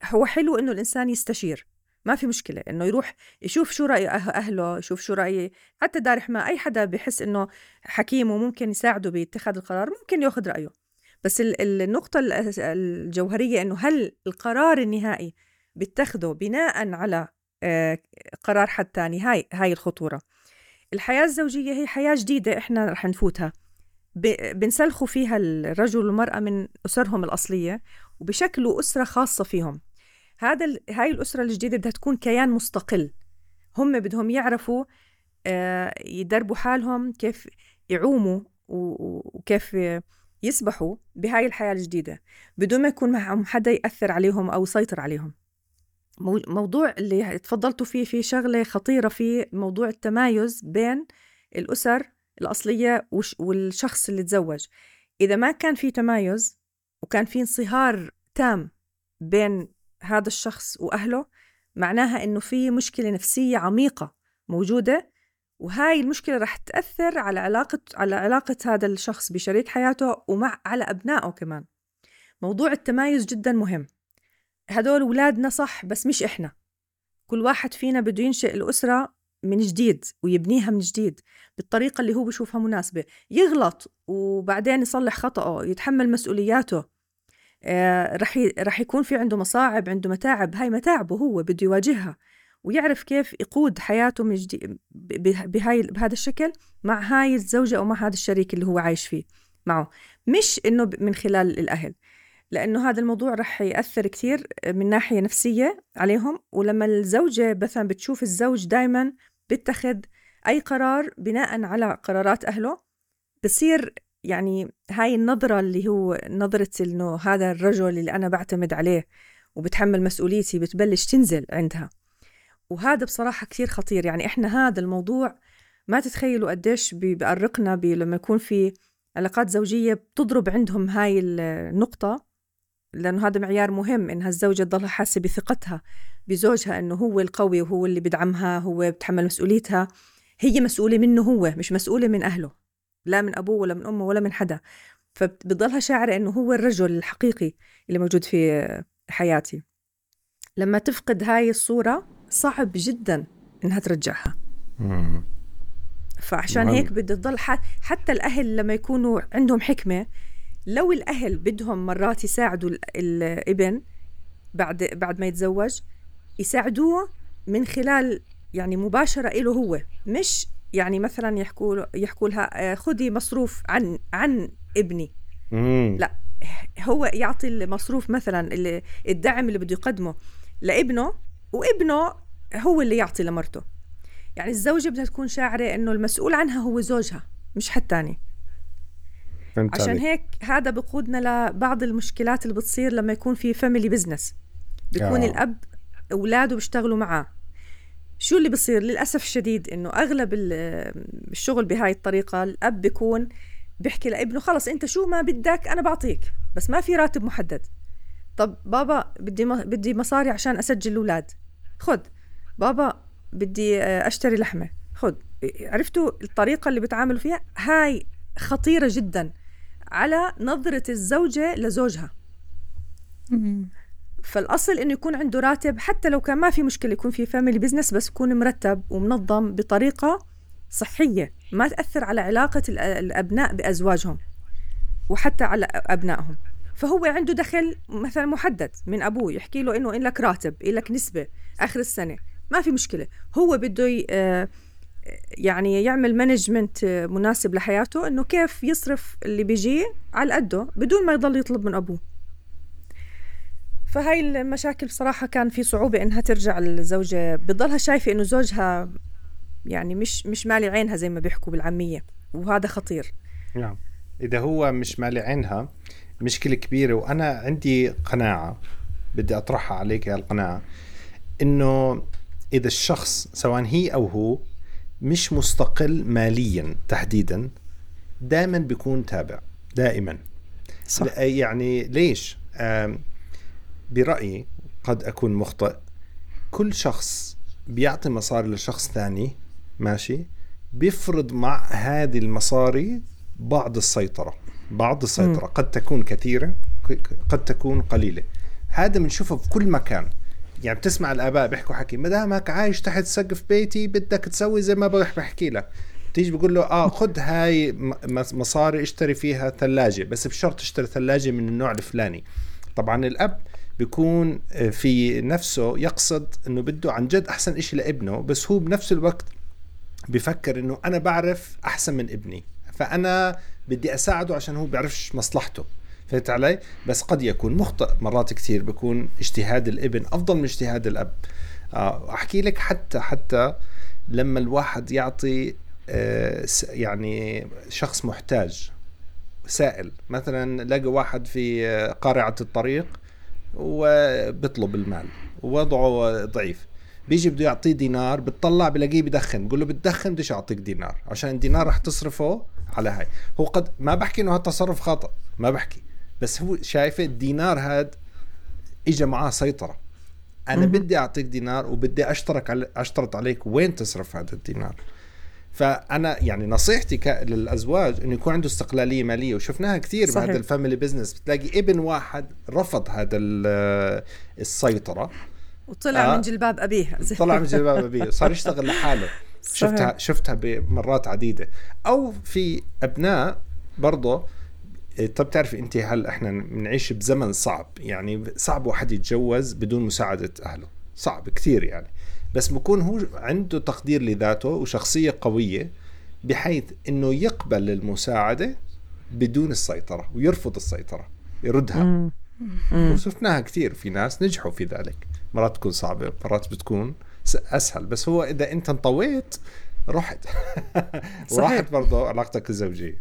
هو حلو إنه الإنسان يستشير، ما في مشكلة إنه يروح يشوف شو رأي أهله، يشوف شو رأي حتى دارح ما أي حدا بيحس إنه حكيم وممكن يساعده باتخاذ القرار، ممكن يأخذ رأيه. بس النقطة الجوهرية إنه هل القرار النهائي بيتخذه بناء على قرار حد تاني؟ هاي هاي الخطورة. الحياة الزوجية هي حياة جديدة إحنا رح نفوتها، بنسلخوا فيها الرجل والمرأة من أسرهم الأصلية وبشكلوا أسرة خاصة فيهم. هذا هاي الأسرة الجديدة بدها تكون كيان مستقل، هم بدهم يعرفوا يدربوا حالهم كيف يعوموا وكيف يسبحوا بهاي الحياة الجديدة بدون ما يكون معهم حدا يأثر عليهم أو يسيطر عليهم. موضوع اللي تفضلتوا فيه في شغلة خطيرة في موضوع التمايز بين الأسر الأصلية والشخص اللي تزوج. إذا ما كان في تمايز وكان في انصهار تام بين هذا الشخص وأهله، معناها إنه في مشكلة نفسية عميقة موجودة، وهاي المشكلة رح تأثر على علاقة على علاقة هذا الشخص بشريك حياته ومع على أبنائه كمان. موضوع التمايز جدا مهم. هدول أولادنا صح، بس مش إحنا. كل واحد فينا بده ينشئ الأسرة من جديد ويبنيها من جديد بالطريقة اللي هو بشوفها مناسبة، يغلط وبعدين يصلح خطأه، يتحمل مسؤولياته، آه رح رح يكون في عنده مصاعب، عنده متاعب، هاي متاعبه هو بده يواجهها ويعرف كيف يقود حياته من جديد بهاي بهذا الشكل مع هاي الزوجة أو مع هذا الشريك اللي هو عايش فيه معه، مش إنه من خلال الأهل، لأنه هذا الموضوع رح يأثر كتير من ناحية نفسية عليهم. ولما الزوجة مثلا بتشوف الزوج دايما بتاخذ أي قرار بناء على قرارات أهله، بصير يعني هاي النظرة اللي هو نظرة إنه هذا الرجل اللي أنا بعتمد عليه وبتحمل مسؤوليتي بتبلش تنزل عندها، وهذا بصراحة كتير خطير. يعني إحنا هذا الموضوع ما تتخيلوا قديش بيقرقنا بي لما يكون في علاقات زوجية بتضرب عندهم هاي النقطة، لأنه هذا معيار مهم إنها الزوجة تضلها حاسة بثقتها بزوجها إنه هو القوي وهو اللي بدعمها، هو بتحمل مسؤوليتها، هي مسؤولة منه هو، مش مسؤولة من أهله، لا من أبوه ولا من أمه ولا من حدا. فبضلها شاعر إنه هو الرجل الحقيقي اللي موجود في حياتي. لما تفقد هاي الصورة صعب جدا إنها ترجعها. مم. فعشان مم. هيك بدي تضل حتى الأهل لما يكونوا عندهم حكمة، لو الأهل بدهم مرات يساعدوا الابن بعد بعد ما يتزوج يساعدوه من خلال يعني مباشرة إله هو، مش يعني مثلا يحكوا يحكوا لها خذي مصروف عن عن ابني. مم. لا، هو يعطي المصروف مثلا اللي الدعم اللي بده يقدمه لابنه، وابنه هو اللي يعطي لمرته. يعني الزوجة بدها تكون شاعرة إنه المسؤول عنها هو زوجها مش حد تاني. عشان عليك. هيك هذا بقودنا لبعض المشكلات اللي بتصير لما يكون في فاميلي بزنس، بيكون آه. الأب أولاده بيشتغلوا معاه. شو اللي بصير للأسف الشديد إنه أغلب الشغل بهاي الطريقة، الأب بيكون بيحكي لابنه خلص أنت شو ما بدك أنا بعطيك، بس ما في راتب محدد. طب بابا بدي بدي مصاري عشان أسجل الأولاد، خد. بابا بدي أشتري لحمة، خد. عرفتوا الطريقة اللي بتعاملوا فيها؟ هاي خطيرة جدا على نظرة الزوجة لزوجها. فالأصل إنه يكون عنده راتب، حتى لو كان ما في مشكلة يكون في فاميلي بيزنس، بس يكون مرتب ومنظم بطريقة صحية ما تأثر على علاقة الأبناء بأزواجهم وحتى على أبنائهم. فهو عنده دخل مثلا محدد من أبوه، يحكي له إنه إن لك راتب، إن لك نسبة آخر السنة، ما في مشكلة. هو بده يعني يعمل مانجمنت مناسب لحياته، إنه كيف يصرف اللي بيجيه على قده بدون ما يضل يطلب من أبوه. فهاي المشاكل بصراحة كان في صعوبة إنها ترجع للزوجة، بضلها شايفة إنه زوجها يعني مش مش مالي عينها زي ما بيحكوا بالعامية، وهذا خطير. نعم، إذا هو مش مالي عينها مشكلة كبيرة. وأنا عندي قناعة بدي أطرحها عليك، هالقناعة إنه إذا الشخص سواء هي أو هو مش مستقل ماليا تحديدا دائما بيكون تابع، دائما صح. يعني ليش؟ برأيي، قد أكون مخطئ، كل شخص بيعطي مصاري لشخص ثاني ماشي بيفرض مع هذه المصاري بعض السيطرة، بعض السيطرة م. قد تكون كثيرة قد تكون قليلة. هذا بنشوفه في كل مكان. يعني بتسمع الآباء بيحكوا حكي مدامك عايش تحت سقف بيتي بدك تسوي زي ما بحكي لك، تيجي بقول له آه خد هاي مصاري اشتري فيها ثلاجة، بس بشرط تشتري ثلاجة من النوع الفلاني. طبعا الأب بيكون في نفسه يقصد إنه بده عن جد أحسن إشي لابنه، بس هو بنفس الوقت بيفكر إنه أنا بعرف أحسن من ابني، فأنا بدي أساعده عشان هو بيعرفش مصلحته. فهمت علي؟ بس قد يكون مخطئ. مرات كثير بيكون اجتهاد الابن أفضل من اجتهاد الأب. أحكي لك حتى حتى لما الواحد يعطي يعني شخص محتاج سائل، مثلا لقى واحد في قارعة الطريق وبيطلب المال ووضعه ضعيف، بيجي بده يعطيه دينار، بتطلع بلاقيه بدخن، بقول له بتدخن بديش أعطيك دينار عشان الدينار رح تصرفه على هاي. هو قد ما بحكي إنه هالتصرف خطأ، ما بحكي، بس هو شايفه الدينار هاد إجا معاه سيطرة. أنا م- بدي أعطيك دينار وبدي أشترك على أشترط عليك وين تصرف هذا الدينار. فأنا يعني نصيحتي ك... للأزواج إنه يكون عنده استقلالية مالية، وشفناها كثير بهذا الفاميلي بيزنس، بتلاقي ابن واحد رفض هذا السيطرة وطلع آه. من جلباب أبيه طلع من جلباب أبيه صار يشتغل لحاله. شفتها شفتها بمرات عديدة. أو في أبناء برضه، طب تعرفي أنت هل إحنا بنعيش بزمن صعب، يعني صعب واحد يتجوز بدون مساعدة أهله، صعب كتير يعني. بس بكون هو عنده تقدير لذاته وشخصية قوية بحيث أنه يقبل المساعدة بدون السيطرة ويرفض السيطرة، يردها. وشفناها كتير في ناس نجحوا في ذلك. مرات تكون صعبة، مرات بتكون أسهل، بس هو إذا أنت انطويت رحت وراحت برضو علاقتك الزوجية.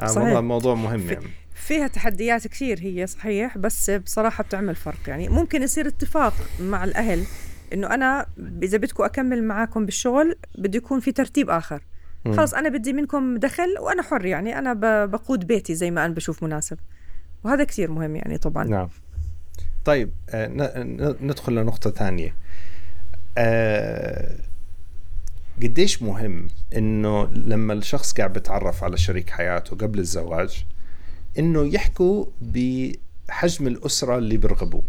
والله موضوع مهم يعني. فيها تحديات كثير هي صحيح، بس بصراحة بتعمل فرق. يعني ممكن يصير اتفاق مع الأهل إنه أنا إذا بدكم أكمل معاكم بالشغل بده يكون في ترتيب آخر، خلاص أنا بدي منكم دخل وأنا حر، يعني أنا بقود بيتي زي ما أنا بشوف مناسب. وهذا كثير مهم يعني طبعا. نعم. طيب ندخل لنقطة ثانية. أه قديش مهم إنه لما الشخص قاعد بتعرف على شريك حياته قبل الزواج إنه يحكوا بحجم الأسرة اللي بيرغبوا.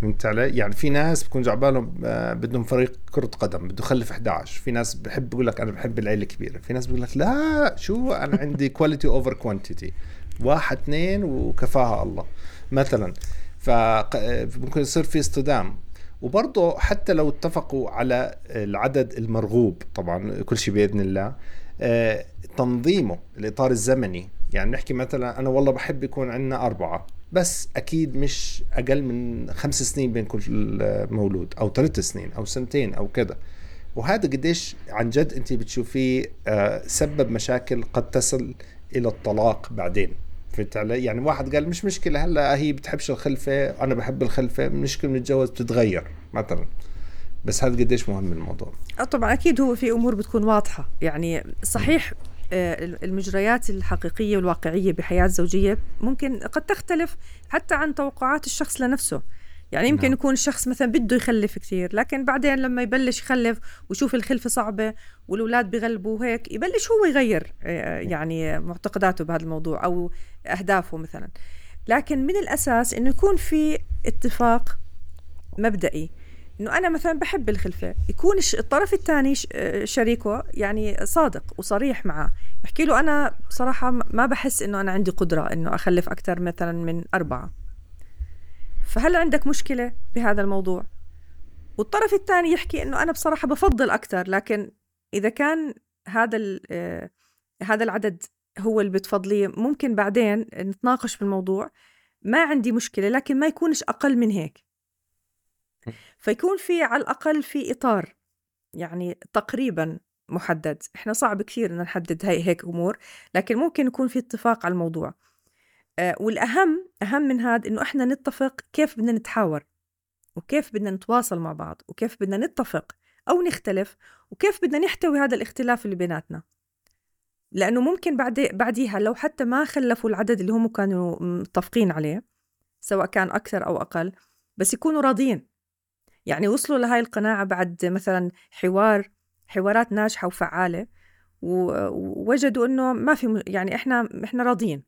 فهمت علي؟ يعني في ناس بكون جعبالهم بدهم فريق كرة قدم، بده يخلف إحدى عشر. في ناس بحب يقول لك أنا بحب العيلة الكبيرة، في ناس بيقول لك لا شو أنا عندي quality over quantity، واحد اثنين وكفاها الله مثلا. فممكن يصير في اصطدام. وبرضه حتى لو اتفقوا على العدد المرغوب، طبعا كل شيء بإذن الله، تنظيمه الإطار الزمني، يعني نحكي مثلا أنا والله بحب يكون عندنا أربعة، بس أكيد مش أقل من خمس سنين بين كل مولود، أو ثلاث سنين أو سنتين أو كده. وهذا قديش عن جد أنت بتشوفيه سبب مشاكل قد تصل إلى الطلاق بعدين. يعني واحد قال مش مشكلة، هلا هي بتحبش الخلفة أنا بحب الخلفة، مشكلة نتجوز بتتغير مثلا. بس هذا قديش مهم الموضوع. طبعا أكيد هو في أمور بتكون واضحة، يعني صحيح المجريات الحقيقية والواقعية بحياة زوجية ممكن قد تختلف حتى عن توقعات الشخص لنفسه. يعني يمكن يكون الشخص مثلا بده يخلف كثير، لكن بعدين لما يبلش يخلف ويشوف الخلفة صعبة والأولاد بيغلبوا هيك، يبلش هو يغير يعني معتقداته بهذا الموضوع أو أهدافه مثلا. لكن من الأساس إنه يكون في اتفاق مبدئي إنه أنا مثلا بحب الخلفة، يكون الطرف الثاني شريكه يعني صادق وصريح معه، يحكي له أنا بصراحة ما بحس إنه أنا عندي قدرة إنه أخلف أكثر مثلا من أربعة، فهل عندك مشكلة بهذا الموضوع؟ والطرف الثاني يحكي إنه أنا بصراحة بفضل أكثر، لكن إذا كان هذا هذا العدد هو اللي بتفضليه ممكن بعدين نتناقش في الموضوع، ما عندي مشكلة لكن ما يكونش أقل من هيك. فيكون في على الأقل في إطار يعني تقريبا محدد. إحنا صعب كثير إن نحدد هاي هيك أمور، لكن ممكن يكون في اتفاق على الموضوع. والأهم أهم من هذا إنه إحنا نتفق كيف بدنا نتحاور، وكيف بدنا نتواصل مع بعض، وكيف بدنا نتفق أو نختلف، وكيف بدنا نحتوي هذا الاختلاف اللي بيناتنا. لأنه ممكن بعد بعديها لو حتى ما خلفوا العدد اللي هم كانوا متفقين عليه، سواء كان أكثر أو أقل، بس يكونوا راضيين، يعني وصلوا لهاي القناعة بعد مثلا حوار حوارات ناجحة وفعالة، ووجدوا إنه ما في يعني إحنا إحنا راضيين.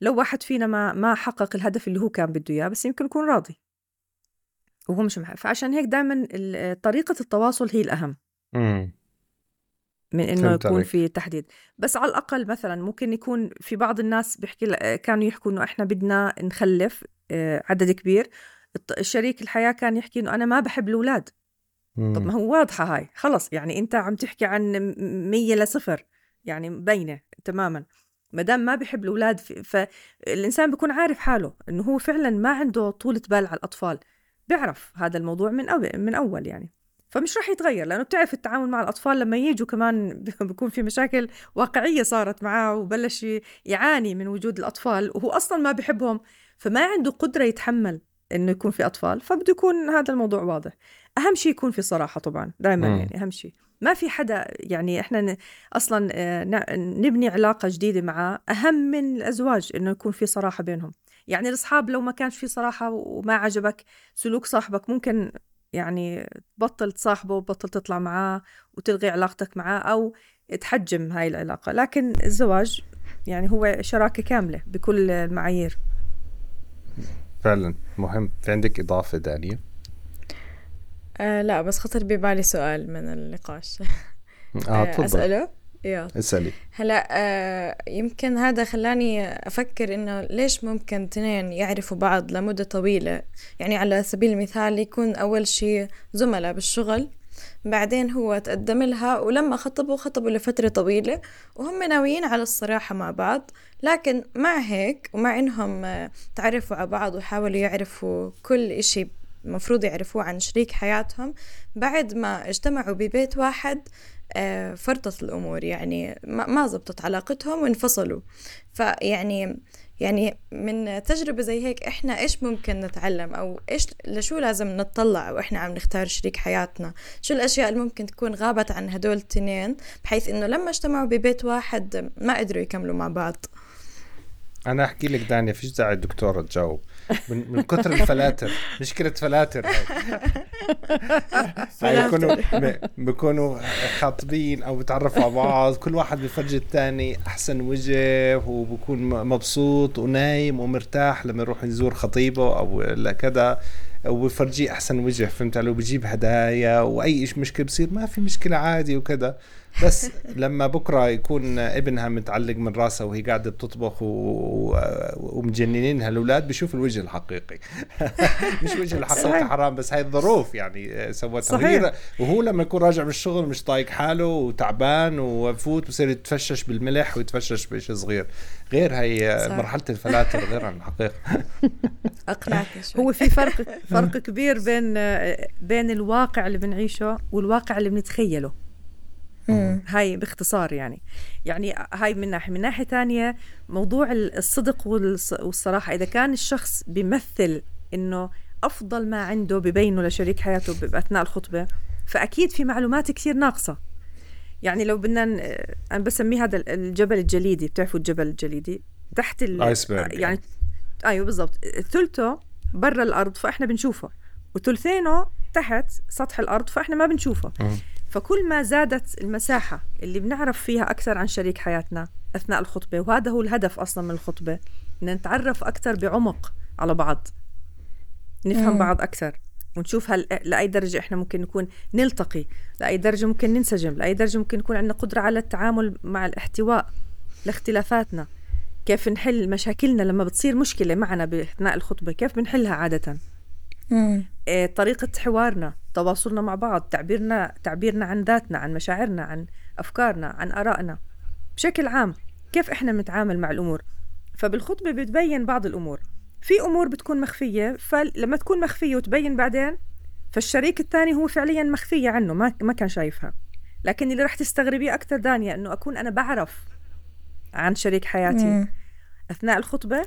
لو واحد فينا ما ما حقق الهدف اللي هو كان بده اياه، بس يمكن يكون راضي وهو مش محق. فعشان هيك دائما طريقة التواصل هي الأهم مم. من إنه يكون في تحديد. بس على الأقل مثلا ممكن يكون في بعض الناس بيحكي، كانوا يحكوا إنه إحنا بدنا نخلف عدد كبير، الشريك الحياة كان يحكي إنه أنا ما بحب الأولاد. طب ما هو واضحة هاي، خلص يعني أنت عم تحكي عن مية لصفر، يعني بينة تماما مدام ما بيحب الأولاد. فالإنسان بيكون عارف حاله إنه هو فعلا ما عنده طولة بال على الأطفال، بيعرف هذا الموضوع من أول من أول يعني، فمش راح يتغير، لأنه بتعرف التعامل مع الأطفال لما ييجوا كمان بيكون في مشاكل واقعية صارت معه وبلش يعاني من وجود الأطفال وهو أصلا ما بيحبهم، فما عنده قدرة يتحمل إنه يكون في أطفال. فبده يكون هذا الموضوع واضح. أهم شيء يكون في صراحة طبعا دائما، يعني أهم شيء ما في حدا، يعني إحنا أصلا نبني علاقة جديدة معه، أهم من الأزواج إنه يكون في صراحة بينهم. يعني الأصحاب لو ما كانش في صراحة وما عجبك سلوك صاحبك، ممكن يعني تبطل تصاحبه وبطل تطلع معاه وتلغي علاقتك معاه أو تحجم هاي العلاقة. لكن الزواج يعني هو شراكة كاملة بكل المعايير. فعلا مهم. في عندك إضافة دانية؟ آه لا، بس خطر ببالي سؤال من النقاش. آه أسأله؟ يا اسألي. هلا آه يمكن هذا خلاني أفكر إنه ليش ممكن اثنين يعرفوا بعض لمدة طويلة. يعني على سبيل المثال يكون أول شيء زملاء بالشغل، بعدين هو تقدم لها ولما خطبوا خطبوا لفترة طويلة وهم ناويين على الصراحة مع بعض، لكن مع هيك ومع إنهم تعرفوا على بعض وحاولوا يعرفوا كل إشي مفروض يعرفوه عن شريك حياتهم، بعد ما اجتمعوا ببيت واحد فرطت الأمور، يعني ما زبطت علاقتهم وانفصلوا. فيعني يعني من تجربة زي هيك إحنا إيش ممكن نتعلم، أو إيش لشو لازم نتطلع وإحنا عم نختار شريك حياتنا؟ شو الأشياء اللي ممكن تكون غابت عن هدول التنين بحيث إنه لما اجتمعوا ببيت واحد ما قدروا يكملوا مع بعض؟ أنا أحكي لك دانيا، فيش داعي الدكتورة تجاوب من, من كتر الفلاتر، مشكلة فلاتر هاي. بيكونوا بيكونوا خاطبين أو بتعرفوا على بعض، كل واحد بيفرجي الثاني أحسن وجه وبكون مبسوط ونايم ومرتاح لما نروح نزور خطيبه أو كذا، وبيفرجي أحسن وجه، فهمت علي، وبيجيب هدايا وأي إيش مشكلة بصير ما في مشكلة عادي وكذا. بس لما بكرة يكون ابنها متعلق من راسه وهي قاعدة بتطبخ و... ومجننينها الأولاد بيشوف الوجه الحقيقي مش وجه الحقيقي حرام، بس هاي الظروف يعني سوتها. وهو لما يكون راجع من الشغل مش طايق حاله وتعبان وفوت وصير يتفشش بالملح ويتفشش بشيء صغير غير هاي مرحلة الفلاتر غير عن الحقيقة. أقنعك شوي. هو في فرق فرق كبير بين بين الواقع اللي بنعيشه والواقع اللي بنتخيله. هاي باختصار يعني يعني هاي من ناحية. من ناحية تانية موضوع الصدق والصراحة، إذا كان الشخص بيمثل إنه أفضل ما عنده ببينه لشريك حياته بأثناء الخطبة، فأكيد في معلومات كثير ناقصة. يعني لو بدنا، أنا بسميه هذا الجبل الجليدي، بتعرفوا الجبل الجليدي تحت الايسبرغ، يعني أيوه بالضبط، ثلثه برا الأرض فإحنا بنشوفه وثلثينه تحت سطح الأرض فإحنا ما بنشوفه. فكل ما زادت المساحة اللي بنعرف فيها أكثر عن شريك حياتنا أثناء الخطبة، وهذا هو الهدف أصلا من الخطبة، إن نتعرف أكثر بعمق على بعض، نفهم مم. بعض أكثر ونشوف هل لأي درجة إحنا ممكن نكون نلتقي، لأي درجة ممكن ننسجم، لأي درجة ممكن يكون عندنا قدرة على التعامل مع الاحتواء لاختلافاتنا، كيف نحل مشاكلنا لما بتصير مشكلة معنا بأثناء الخطبة كيف بنحلها عادة، إيه طريقة حوارنا، تواصلنا مع بعض، تعبيرنا تعبيرنا عن ذاتنا، عن مشاعرنا، عن أفكارنا، عن آرائنا بشكل عام، كيف إحنا بنتعامل مع الأمور. فبالخطبة بتبين بعض الأمور، في أمور بتكون مخفية، فلما تكون مخفية وتبين بعدين فالشريك الثاني هو فعليا مخفية عنه، ما ما كان شايفها. لكن اللي رح تستغربيه أكتر دانيا إنه أكون أنا بعرف عن شريك حياتي مم. أثناء الخطبة،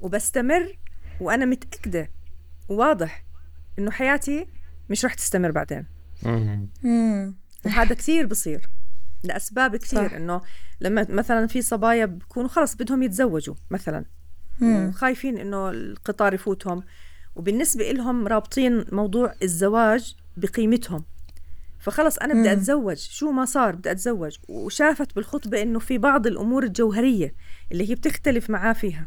وبستمر وأنا متأكدة وواضح إنه حياتي مش رح تستمر بعدين. وهذا كثير بصير لأسباب كثير، إنه لما مثلا في صبايا بكونوا خلص بدهم يتزوجوا مثلا وخايفين إنه القطار يفوتهم، وبالنسبة إلهم رابطين موضوع الزواج بقيمتهم، فخلص أنا بدي أتزوج شو ما صار بدي أتزوج. وشافت بالخطبة إنه في بعض الأمور الجوهرية اللي هي بتختلف معاه فيها،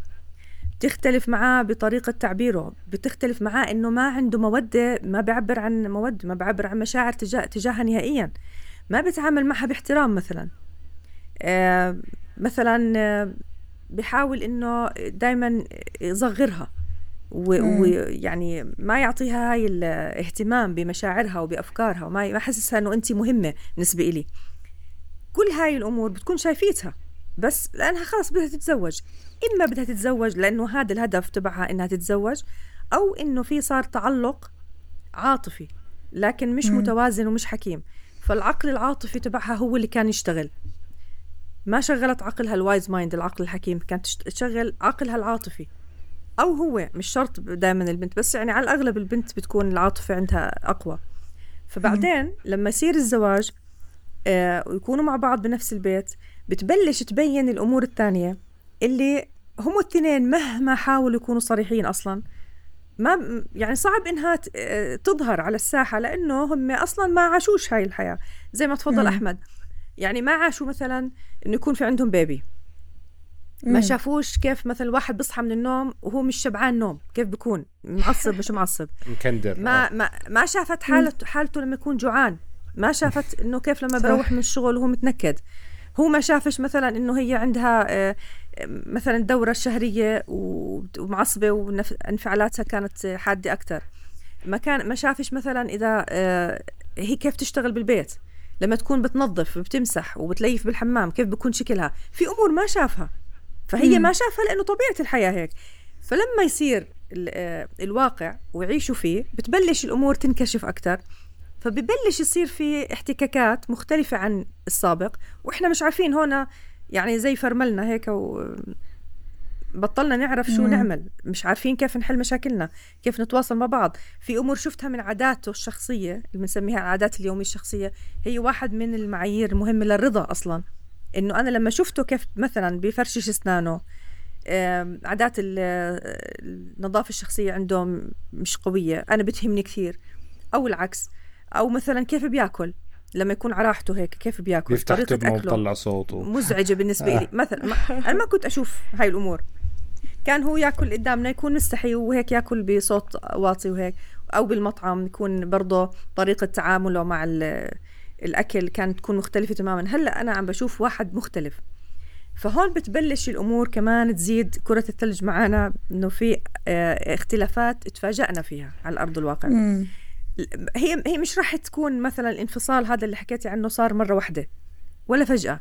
بتختلف معاه بطريقة تعبيره، بتختلف معاه إنه ما عنده مودة، ما بعبر عن مودة، ما بعبر عن مشاعر تجاه تجاهها نهائيا، ما بتعامل معها باحترام مثلا. آه مثلا آه بحاول إنه دايما يصغرها ويعني ما يعطيها هاي الاهتمام بمشاعرها وبأفكارها، وما يحسسها إنه أنت مهمة بالنسبة إلي. كل هاي الأمور بتكون شايفيتها، بس لأنها خلاص بدها تتزوج، إما بدها تتزوج لأنه هذا الهدف تبعها إنها تتزوج، أو إنه في صار تعلق عاطفي لكن مش مم. متوازن ومش حكيم. فالعقل العاطفي تبعها هو اللي كان يشتغل، ما شغلت عقلها الوايز مايند، العقل الحكيم، كانت تشغل عقلها العاطفي، أو هو مش شرط دائما البنت، بس يعني على الأغلب البنت بتكون العاطفة عندها أقوى. فبعدين مم. لما يصير الزواج آه ويكونوا مع بعض بنفس البيت، بتبلش تبين الأمور الثانية اللي هم الاثنين مهما حاولوا يكونوا صريحين أصلاً ما يعني صعب إنها تظهر على الساحة، لأنه هم أصلاً ما عاشوش هاي الحياة زي ما تفضل مم. أحمد، يعني ما عاشوا مثلاً إنه يكون في عندهم بيبي، ما شافوش كيف مثل واحد بصحى من النوم وهو مش شبعان نوم، كيف بيكون معصب مش معصب مكندر، ما ما ما شافت حالته حالته لما يكون جوعان، ما شافت إنه كيف لما بروح من الشغل وهو متنكد، هو ما شافش مثلا انه هي عندها مثلا دورة شهرية ومعصبة وانفعالاتها كانت حادة اكثر، ما كان ما شافش مثلا اذا هي كيف تشتغل بالبيت لما تكون بتنظف وبتمسح وبتليف بالحمام كيف بيكون شكلها، في امور ما شافها، فهي ما شافها لانه طبيعة الحياة هيك. فلما يصير الواقع ويعيشوا فيه بتبلش الامور تنكشف اكثر، فببلش يصير في احتكاكات مختلفة عن السابق، وإحنا مش عارفين هنا يعني زي فرملنا هيك وبطلنا نعرف شو مم. نعمل، مش عارفين كيف نحل مشاكلنا، كيف نتواصل مع بعض. في أمور شفتها من عاداته الشخصية اللي بنسميها العادات اليومية الشخصية، هي واحد من المعايير المهمة للرضا أصلا، إنه أنا لما شفته كيف مثلا بيفرشش أسنانه، عادات النظافة الشخصية عندهم مش قوية، أنا بتهمني كثير، أو العكس، أو مثلا كيف بياكل لما يكون عراحته هيك، كيف بياكل طريقة أكله وطلع صوته مزعجة بالنسبة لي مثلا. ما أنا ما كنت أشوف هاي الأمور، كان هو يأكل قدامنا يكون مستحي وهيك يأكل بصوت واطي وهيك، أو بالمطعم يكون برضه طريقة تعامله مع الأكل كانت تكون مختلفة تماما. هلأ أنا عم بشوف واحد مختلف. فهون بتبلش الأمور كمان تزيد كرة الثلج معنا، إنه في اختلافات اتفاجأنا فيها على الأرض الواقع. مم. هي هي مش راح تكون مثلا الانفصال هذا اللي حكيتي عنه صار مرة واحدة ولا فجأة،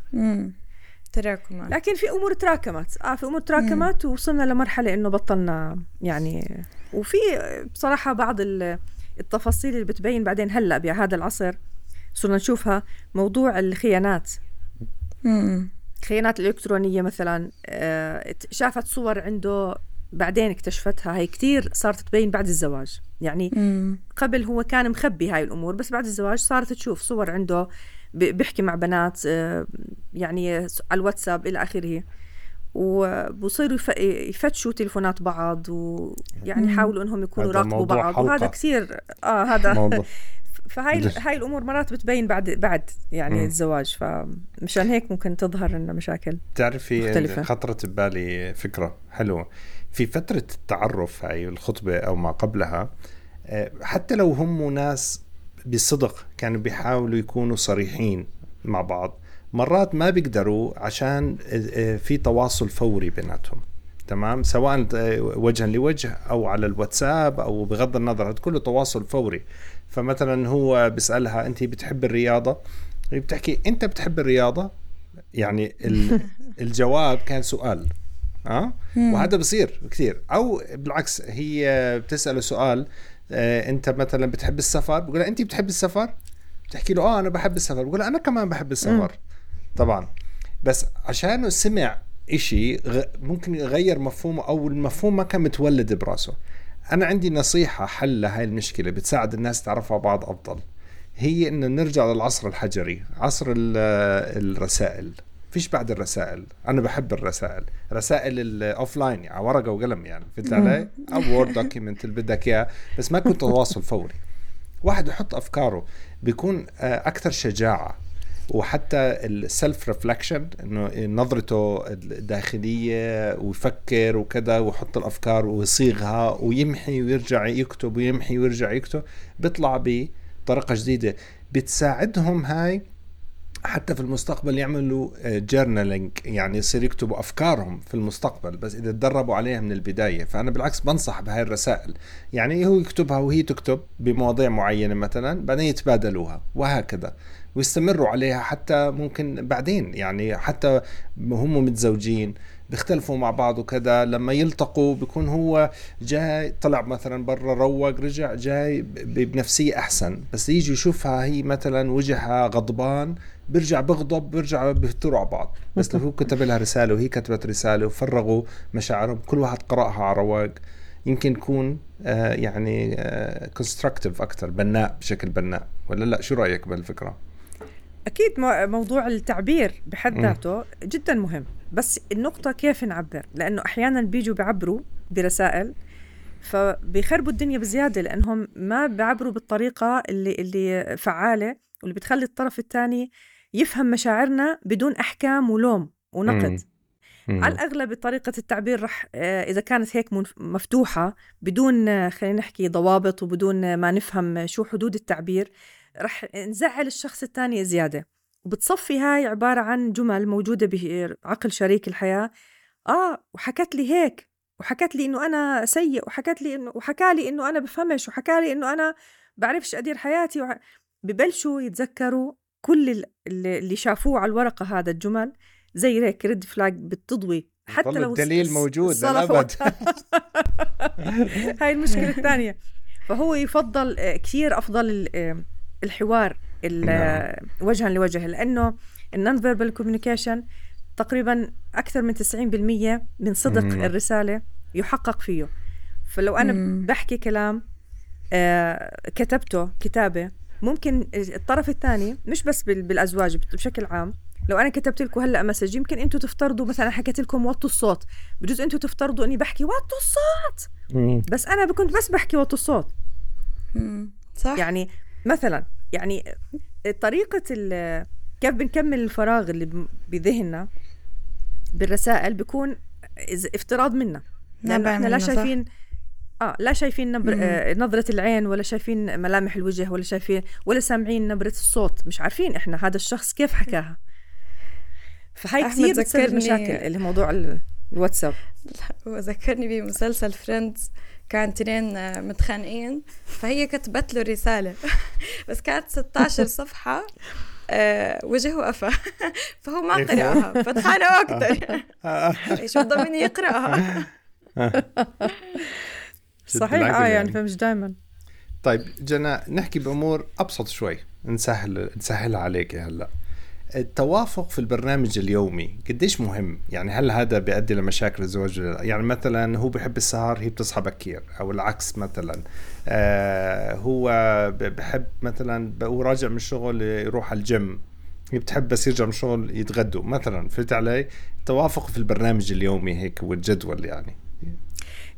تراكمات. لكن في أمور تراكمت، آه في أمور تراكمت ووصلنا لمرحلة إنه بطلنا يعني. وفي بصراحة بعض التفاصيل اللي بتبين بعدين هلأ بهذا العصر صرنا نشوفها، موضوع الخيانات. مم. خيانات الإلكترونية مثلا، شافت صور عنده بعدين اكتشفتها، هي كتير صارت تبين بعد الزواج يعني. مم. قبل هو كان مخبي هاي الأمور، بس بعد الزواج صارت تشوف صور عنده بيحكي مع بنات يعني على الواتساب إلى آخره، وبصيروا يفتشوا تلفونات بعض، ويعني يحاولوا أنهم يكونوا راقبوا بعض حلقة. وهذا كثير آه هذا فهاي هاي الأمور مرات بتبين بعد بعد يعني مم. الزواج. فمشان هيك ممكن تظهر لنا مشاكل. تعرفي مختلفة. خطرت ببالي فكرة حلوة في فترة التعرف هاي الخطبة أو ما قبلها، حتى لو هم ناس بالصدق كانوا بيحاولوا يكونوا صريحين مع بعض، مرات ما بيقدروا عشان في تواصل فوري بيناتهم، تمام، سواء وجها لوجه أو على الواتساب أو بغض النظر، هذا كله تواصل فوري. فمثلا هو بيسألها أنت بتحب الرياضة، بتحكي أنت بتحب الرياضة، يعني الجواب كان سؤال أه؟ وهذا بصير كثير. أو بالعكس، هي بتسأله سؤال أنت مثلا بتحب السفر، بقولها أنت بتحب السفر، بتحكي له آه أنا بحب السفر، بقولها أنا كمان بحب السفر. طبعا بس عشانه سمع إشي ممكن يغير مفهومه، أو المفهوم ما كان متولد براسه. أنا عندي نصيحة حل هاي المشكلة بتساعد الناس تعرفها بعض أفضل، هي إنه نرجع للعصر الحجري، عصر الرسائل. فيش بعد الرسائل، أنا بحب الرسائل، رسائل الأوفلاين على ورقة وقلم يعني، فهمت علي؟ أو وورد دوكيمنت اللي بدك إياه، بس ما كنت تواصل فوري. واحد يحط أفكاره بيكون أكثر شجاعة، وحتى السلف ريفلكشن، إنه نظرته الداخلية ويفكر وكذا ويحط الأفكار ويصيغها ويمحي ويرجع يكتب ويمحي ويرجع يكتب، بيطلع بطريقة جديدة بتساعدهم هاي حتى في المستقبل يعملوا جورنالينج، يعني يصير يكتبوا أفكارهم في المستقبل، بس إذا تدربوا عليها من البداية. فأنا بالعكس بنصح بهاي الرسائل، يعني هو يكتبها وهي تكتب بمواضيع معينة مثلا، بعدين يتبادلوها وهكذا، ويستمروا عليها حتى ممكن بعدين يعني حتى هم متزوجين بيختلفوا مع بعض وكذا، لما يلتقوا بيكون هو جاي طلع مثلا برا، روق، رجع جاي بنفسية أحسن، بس يجي يشوفها هي مثلا وجهها غضبان، برجع بغضب، برجع بيفتروا على بعض. بس لو هو كتب لها رسالة وهي كتبت رسالة وفرغوا مشاعرهم، كل واحد قرأها على رواق، يمكن يكون آه يعني آه constructive أكتر، بناء، بشكل بناء. ولا لا، شو رأيك بالفكرة؟ أكيد موضوع التعبير بحد ذاته جدا مهم، بس النقطة كيف نعبر، لأنه أحيانا بيجوا بعبروا برسائل فبيخربوا الدنيا بزيادة، لأنهم ما بعبروا بالطريقة اللي, اللي فعالة واللي بتخلي الطرف الثاني يفهم مشاعرنا بدون أحكام ولوم ونقد. مم. مم. على الأغلب طريقة التعبير رح إذا كانت هيك مفتوحة بدون خلينا نحكي ضوابط، وبدون ما نفهم شو حدود التعبير، رح نزعل الشخص الثاني زيادة. وبتصفي هاي عبارة عن جمل موجودة بعقل شريك الحياة، آه وحكت لي هيك، وحكت لي إنه أنا سيء، وحكت لي إنه وحكالي إنه أنا بفهمش، وحكالي إنه أنا بعرفش أدير حياتي وح... ببلشوا يتذكروا كل اللي شافوه على الورقة، هذا الجمل زي هيك ريد فلاج بتضوي، حتى لو الدليل موجود للأبد. هاي المشكلة الثانية. فهو يفضل كثير أفضل الحوار وجها لوجه، لأنه النون فيربال كوميونيكيشن تقريبا أكثر من تسعين بالمية من صدق مم. الرسالة يحقق فيه. فلو أنا مم. بحكي كلام آه كتبته كتابة، ممكن الطرف الثاني مش بس بالأزواج بشكل عام، لو أنا كتبت لكم هلأ مسج، يمكن أنتوا تفترضوا مثلا حكيت لكم وطوا الصوت، بجوز أنتوا تفترضوا أني بحكي وطوا الصوت، مم. بس أنا كنت بس بحكي وطوا الصوت. مم. صح. يعني مثلا يعني طريقة كيف بنكمل الفراغ اللي بذهننا بالرسائل بيكون افتراض منا، لأنه احنا لا شايفين اه لا شايفين نبر... آه نظرة العين ولا شايفين ملامح الوجه ولا شايفين ولا سامعين نبرة الصوت, مش عارفين احنا هذا الشخص كيف حكاها. فهي كثير بتسبب مشاكل اللي موضوع الواتساب. وذكرني بمسلسل فريندز, كان اثنين متخانقين فهي كتبت له رسالة بس كانت ستة عشر صفحة وجهه أفا فهو ما قرأها فتحانه أكتر. شو ضمن يقرأها؟ صحيح آه يعني فمش دايما. طيب جنى نحكي بأمور أبسط شوي نسهل نسهل عليك. هلأ التوافق في البرنامج اليومي قديش مهم؟ يعني هل هذا بيؤدي لمشاكل الزواج؟ يعني مثلا هو بيحب السهر هي بتصحى بكير, او العكس مثلا آه هو بحب مثلا راجع من الشغل يروح على الجيم, هي بتحب بس يرجع من الشغل يتغدوا مثلا. فهمت علي؟ توافق في البرنامج اليومي هيك والجدول يعني.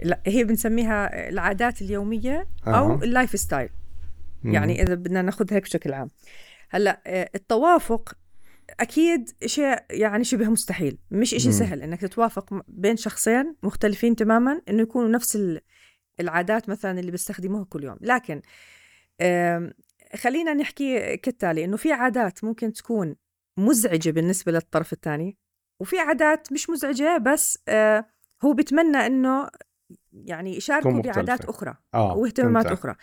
لا هي بنسميها العادات اليومية او أه. اللايف ستايل يعني اذا بدنا ناخذها هيك بشكل عام. هلا التوافق أكيد شيء يعني شبه مستحيل, مش إشي سهل إنك تتوافق بين شخصين مختلفين تماماً إنه يكونوا نفس العادات مثلاً اللي بيستخدموها كل يوم. لكن خلينا نحكي كالتالي, إنه في عادات ممكن تكون مزعجة بالنسبة للطرف الثاني, وفي عادات مش مزعجة بس هو بتمنى إنه يعني يشاركوا بعادات أخرى آه. واهتمامات أخرى.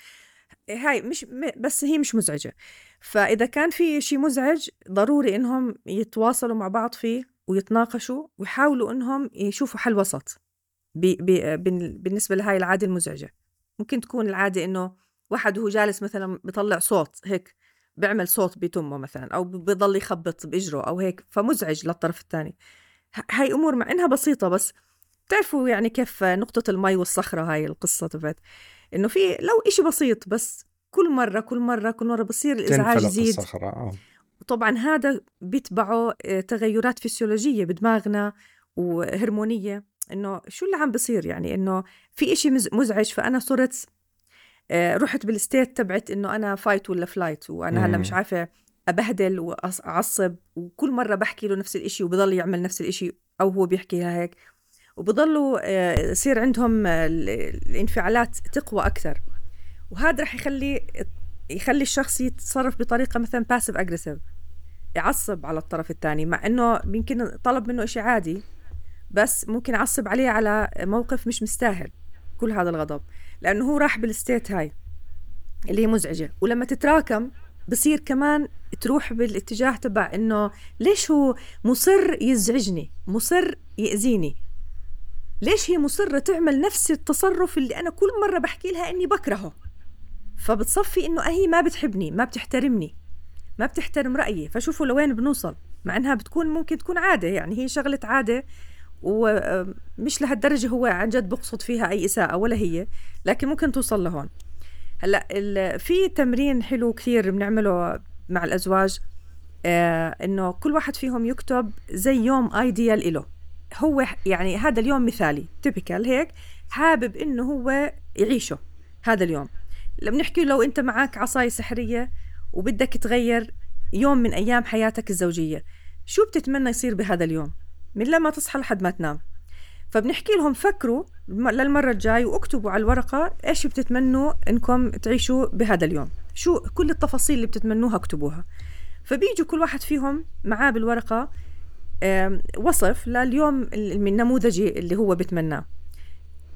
هاي مش بس هي مش مزعجة. فإذا كان في شيء مزعج ضروري إنهم يتواصلوا مع بعض فيه ويتناقشوا ويحاولوا إنهم يشوفوا حل وسط بي بي بالنسبة لهاي العادة المزعجة. ممكن تكون العادة إنه واحد وهو جالس مثلا بيطلع صوت هيك, بيعمل صوت بتمه مثلا, أو بيضل يخبط بإجره أو هيك, فمزعج للطرف الثاني. هاي أمور مع إنها بسيطة بس تعرفوا يعني كيف نقطة المي والصخرة. هاي القصة تبعت إنه في لو إشي بسيط بس كل مرة كل مرة كل مرة بصير الإزعاج يزيد. وطبعا هذا بيتبعه تغيرات فسيولوجية بدماغنا وهرمونية, إنه شو اللي عم بصير يعني إنه في إشي مزعج. فأنا صرت رحت بالستيت تبعت إنه أنا فايت ولا فلايت, وأنا هلا مش عارفة أبهدل وأعصب, وكل مرة بحكي له نفس الإشي وبضل يعمل نفس الإشي أو هو بيحكيها هيك, وبضلوا يصير عندهم الانفعالات تقوى أكثر. وهذا رح يخلي يخلي الشخص يتصرف بطريقة مثلا passive aggressive, يعصب على الطرف الثاني مع أنه يمكن طلب منه إشي عادي, بس ممكن يعصب عليه على موقف مش مستاهل كل هذا الغضب, لأنه هو راح بالستيت هاي اللي هي مزعجة. ولما تتراكم بصير كمان تروح بالاتجاه تبع أنه ليش هو مصر يزعجني, مصر يأذيني, ليش هي مصرة تعمل نفس التصرف اللي أنا كل مرة بحكي لها أني بكرهه. فبتصفي أنه هي ما بتحبني, ما بتحترمني, ما بتحترم رأيي. فشوفوا لوين بنوصل, مع أنها بتكون ممكن تكون عادة يعني هي شغلة عادة ومش لهالدرجة هو عن جد بقصد فيها أي إساءة ولا هي, لكن ممكن توصل لهون. هلأ في تمرين حلو كثير بنعمله مع الأزواج, أنه كل واحد فيهم يكتب زي يوم ايديال إله, هو يعني هذا اليوم مثالي تيبيكال هيك حابب انه هو يعيشه هذا اليوم. لما نحكي لو انت معك عصاية سحرية وبدك تغير يوم من ايام حياتك الزوجية, شو بتتمنى يصير بهذا اليوم من لما تصحى لحد ما تنام؟ فبنحكي لهم فكروا للمرة الجاي واكتبوا على الورقة ايش بتتمنوا انكم تعيشوا بهذا اليوم, شو كل التفاصيل اللي بتتمنوها اكتبوها. فبيجوا كل واحد فيهم معاه بالورقة وصف لليوم النموذجي اللي هو بتمناه.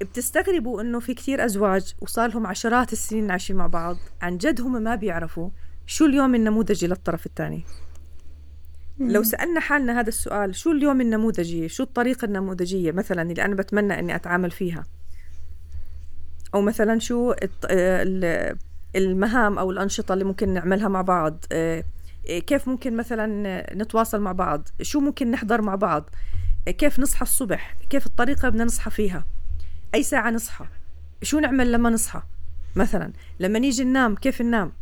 بتستغربوا انه في كثير ازواج وصار لهم عشرات السنين عايشين مع بعض عن جد هم ما بيعرفوا شو اليوم النموذجي للطرف الثاني. لو سألنا حالنا هذا السؤال, شو اليوم النموذجي, شو الطريقة النموذجية مثلا اللي انا بتمنى اني اتعامل فيها, او مثلا شو المهام او الانشطة اللي ممكن نعملها مع بعض, كيف ممكن مثلا نتواصل مع بعض, شو ممكن نحضر مع بعض, كيف نصحى الصبح, كيف الطريقة بدنا نصحى فيها, أي ساعة نصحى, شو نعمل لما نصحى مثلا, لما نيجي ننام كيف ننام.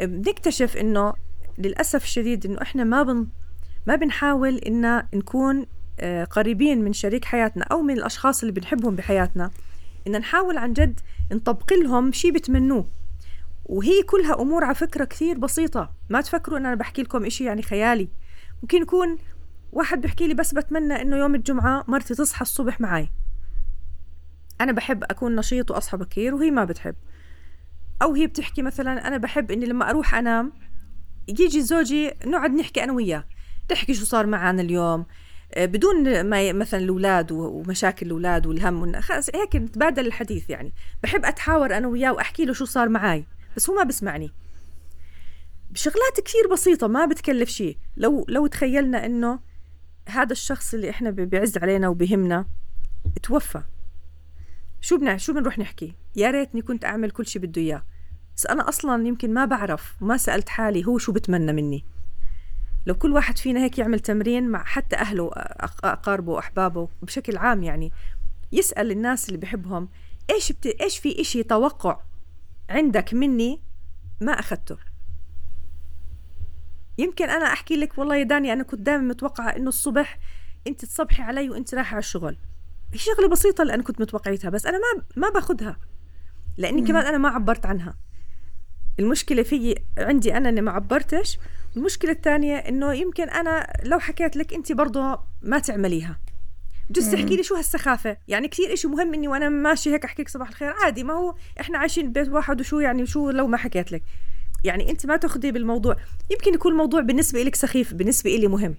بنكتشف إنه للأسف الشديد إنه إحنا ما بن ما بنحاول إن نكون قريبين من شريك حياتنا أو من الأشخاص اللي بنحبهم بحياتنا, إن نحاول عن جد نطبق لهم شيء بتمنوه. وهي كلها أمور على فكرة كثير بسيطة, ما تفكروا أن أنا بحكي لكم إشي يعني خيالي. ممكن يكون واحد بحكي لي بس بتمنى أنه يوم الجمعة مرتي تصحى الصبح معاي, أنا بحب أكون نشيط وأصحى بكير وهي ما بتحب. أو هي بتحكي مثلا أنا بحب إني لما أروح أنام يجي زوجي نقعد نحكي أنا وياه، تحكي شو صار معنا اليوم بدون ما مثلا الأولاد ومشاكل الأولاد والهم، خلص هيك نتبادل الحديث. يعني بحب أتحاور أنا وياه وأحكي له شو صار معاي، بس هو ما بسمعني. بشغلات كثير بسيطة ما بتكلف شيء. لو لو تخيلنا إنه هذا الشخص اللي إحنا بيعز علينا وبهمنا توفى، شو بنع شو بنروح نحكي؟ يا ريتني كنت أعمل كل شيء بده إياه، بس أنا أصلاً يمكن ما بعرف وما سألت حالي هو شو بتمنى مني. لو كل واحد فينا هيك يعمل تمرين مع حتى أهله أقاربه وأحبابه بشكل عام، يعني يسأل الناس اللي بحبهم إيش بت... إيش في إشي توقع عندك مني ما أخذته. يمكن أنا أحكي لك والله يا داني أنا كنت دائما متوقعة إنه الصبح أنت تصبحي علي وأنت رايحة على الشغل، هي شغلة بسيطة اللي أنا كنت متوقعتها، بس أنا ما ما باخدها لأني كمان أنا ما عبرت عنها. المشكلة في عندي أنا إني ما عبرتش. المشكلة الثانية إنه يمكن أنا لو حكيت لك أنت برضو ما تعمليها، بجوز تحكي لي شو هالسخافة، يعني كثير إشي مهم إني وأنا ماشي هيك أحكيك صباح الخير عادي، ما هو إحنا عايشين ببيت واحد وشو يعني شو لو ما حكيت لك، يعني أنت ما تأخذي بالموضوع. يمكن يكون الموضوع بالنسبة إلك سخيف، بالنسبة إلي مهم.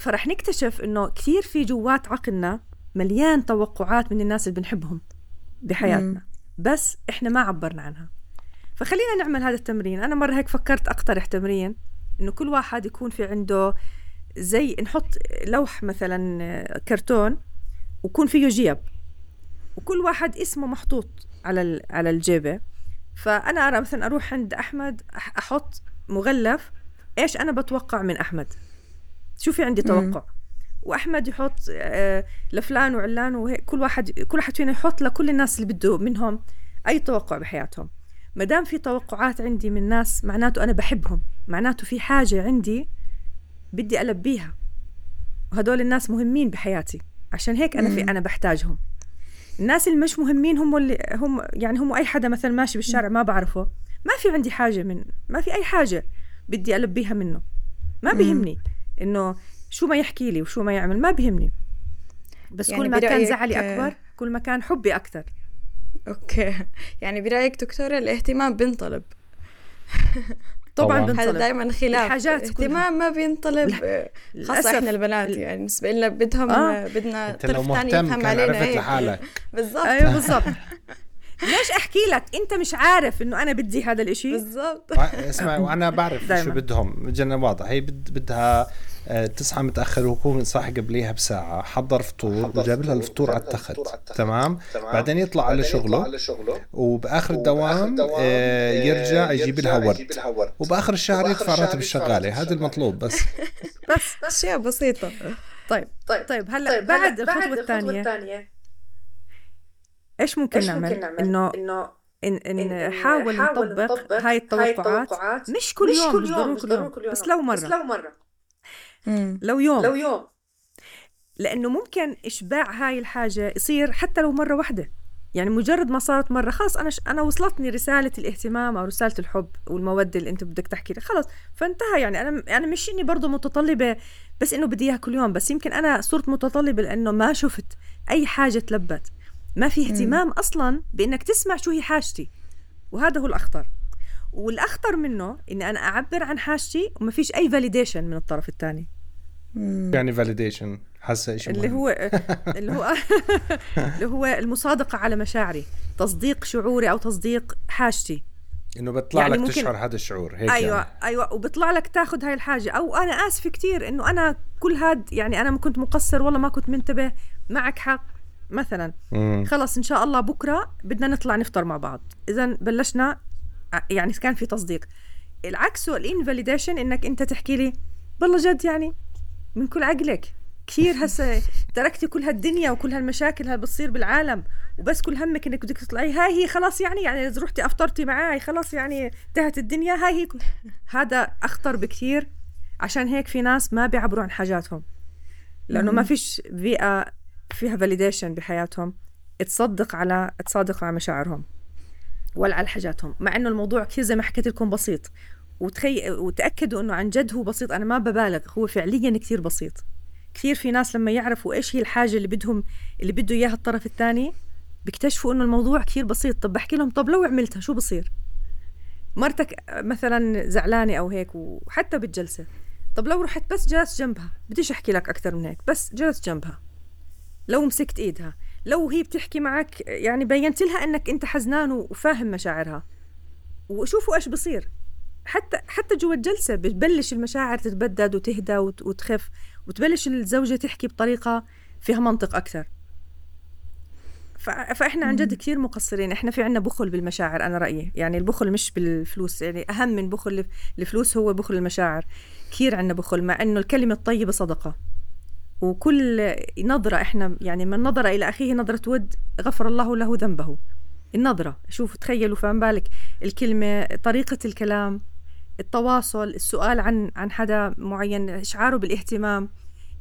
فرح نكتشف إنه كثير في جوات عقلنا مليان توقعات من الناس اللي بنحبهم بحياتنا، بس إحنا ما عبرنا عنها. فخلينا نعمل هذا التمرين. أنا مرة هيك فكرت أقترح تمرين إنه كل واحد يكون في عنده زي نحط لوح مثلا كرتون ويكون فيه جيب وكل واحد اسمه محطوط على على الجيبة. فأنا أرى مثلا أروح عند أحمد أحط مغلف إيش أنا بتوقع من أحمد، شو في عندي توقع، وأحمد يحط لفلان وعلان، وكل واحد كل واحد فينا يحط لكل الناس اللي بده منهم أي توقع بحياتهم. مدام في توقعات عندي من ناس معناته أنا بحبهم، معناته في حاجة عندي بدي ألبيها، وهدول الناس مهمين بحياتي عشان هيك أنا في أنا بحتاجهم. الناس اللي مش مهمين هم اللي هم يعني هم أي حدا مثلا ماشي بالشارع ما بعرفه، ما في عندي حاجة من ما في أي حاجة بدي ألبيها منه، ما بيهمني إنه شو ما يحكي لي وشو ما يعمل، ما بيهمني. بس يعني كل ما كان زعلي أكبر كل ما كان حبي أكتر. اوكي، يعني برأيك دكتورة الاهتمام بينطلب؟ طبعا بينطلب، هذا دائما خلاف، الاهتمام ما بينطلب خاصة احنا البنات، يعني بالنسبة لنا بدهم آه. بدنا طرف ثاني يفهم علينا ايه بالضبط. ايوه بالضبط. ليش احكي لك انت مش عارف انه انا بدي هذا الاشي بالضبط؟ اسمع، وانا بعرف دايماً شو بدهم. جنة واضح هي بد... بدها تصحى متأخر ويكون صاحي قبليها بساعة، حضر فطور وجاب لها الفطور على التخت، تمام؟ بعدين يطلع على شغله، وبآخر الدوام يرجع يجيب لها ورد، وبآخر الشهر يدفع راتب الشغالة. هذا المطلوب بس. بس أشياء بسيطة. طيب طيب طيب هلا بعد الخطوة الثانية إيش ممكن نعمل؟ إنه إن إن نحاول نطبق هاي التوقعات مش كل يوم مش ضروري كل يوم، بس لو مرة لو يوم. لو يوم لأنه ممكن إشباع هاي الحاجة يصير حتى لو مرة واحدة. يعني مجرد ما صارت مرة خلاص أنا ش... أنا وصلتني رسالة الاهتمام أو رسالة الحب والمودة اللي أنت بدك تحكي لي، خلاص فانتهى. يعني أنا أنا مش إني برضو متطلبة بس إنه بدي إياها كل يوم، بس يمكن أنا صرت متطلبة لأنه ما شفت أي حاجة تلبت، ما في اهتمام مم. أصلا بإنك تسمع شو هي حاجتي، وهذا هو الأخطر. والأخطر منه إن أنا أعبر عن حاجتي وما فيش أي validation من الطرف الثاني. يعني validation حاسة إشي اللي هو اللي هو اللي هو المصادقة على مشاعري، تصديق شعوري أو تصديق حاجتي، إنه بطلع يعني لك ممكن... تشعر هذا الشعور هيك. أيوة يعني. أيوة، وبطلع لك تاخد هاي الحاجة. أو أنا آسفة كتير إنه أنا كل هاد يعني أنا ما كنت مقصر، والله ما كنت منتبه، معك حق مثلا. مم. خلص إن شاء الله بكرة بدنا نطلع نفطر مع بعض، إذا بلشنا. يعني كان في تصديق. العكس هو الانفاليديشن، انك انت تحكي لي بالله جد يعني من كل عقلك كثير هسه تركتي كل هالدنيا وكل هالمشاكل اللي بتصير بالعالم، وبس كل همك انك بدك تطلعي، هاي هي خلاص يعني يعني رحتي افطرتي معي خلاص يعني انتهت الدنيا، هاي هي. هذا اخطر بكثير، عشان هيك في ناس ما بيعبروا عن حاجاتهم لانه ما فيش بيئه فيها فاليديشن بحياتهم تصدق على تصادق على مشاعرهم ولا على حاجاتهم، مع انه الموضوع كثير زي ما حكيت لكم بسيط. وتخي... وتأكدوا انه عن جد هو بسيط، انا ما ببالغ، هو فعليا كثير بسيط. كثير في ناس لما يعرفوا ايش هي الحاجه اللي بدهم اللي بده اياها الطرف الثاني بيكتشفوا انه الموضوع كثير بسيط. طب بحكي لهم طب لو عملتها شو بصير؟ مرتك مثلا زعلانه او هيك وحتى بالجلسه، طب لو رحت بس جلست جنبها، بديش احكي لك اكثر من هيك، بس جلست جنبها، لو مسكت ايدها، لو هي بتحكي معك يعني بينت لها انك انت حزنان وفاهم مشاعرها، وشوفوا ايش بصير. حتى حتى جوا الجلسه بتبلش المشاعر تتبدد وتهدى وتخف، وتبلش الزوجه تحكي بطريقه فيها منطق اكثر. فاحنا عن جد كثير مقصرين، احنا في عنا بخل بالمشاعر. انا رايي يعني البخل مش بالفلوس، يعني اهم من بخل الفلوس هو بخل المشاعر. كثير عنا بخل، مع انه الكلمه الطيبه صدقه، وكل نظره احنا يعني من نظره الى اخيه نظره ود غفر الله له ذنبه. النظره، شوف تخيلوا فان بالك الكلمه، طريقه الكلام، التواصل، السؤال عن عن حدا معين، اشعاره بالاهتمام،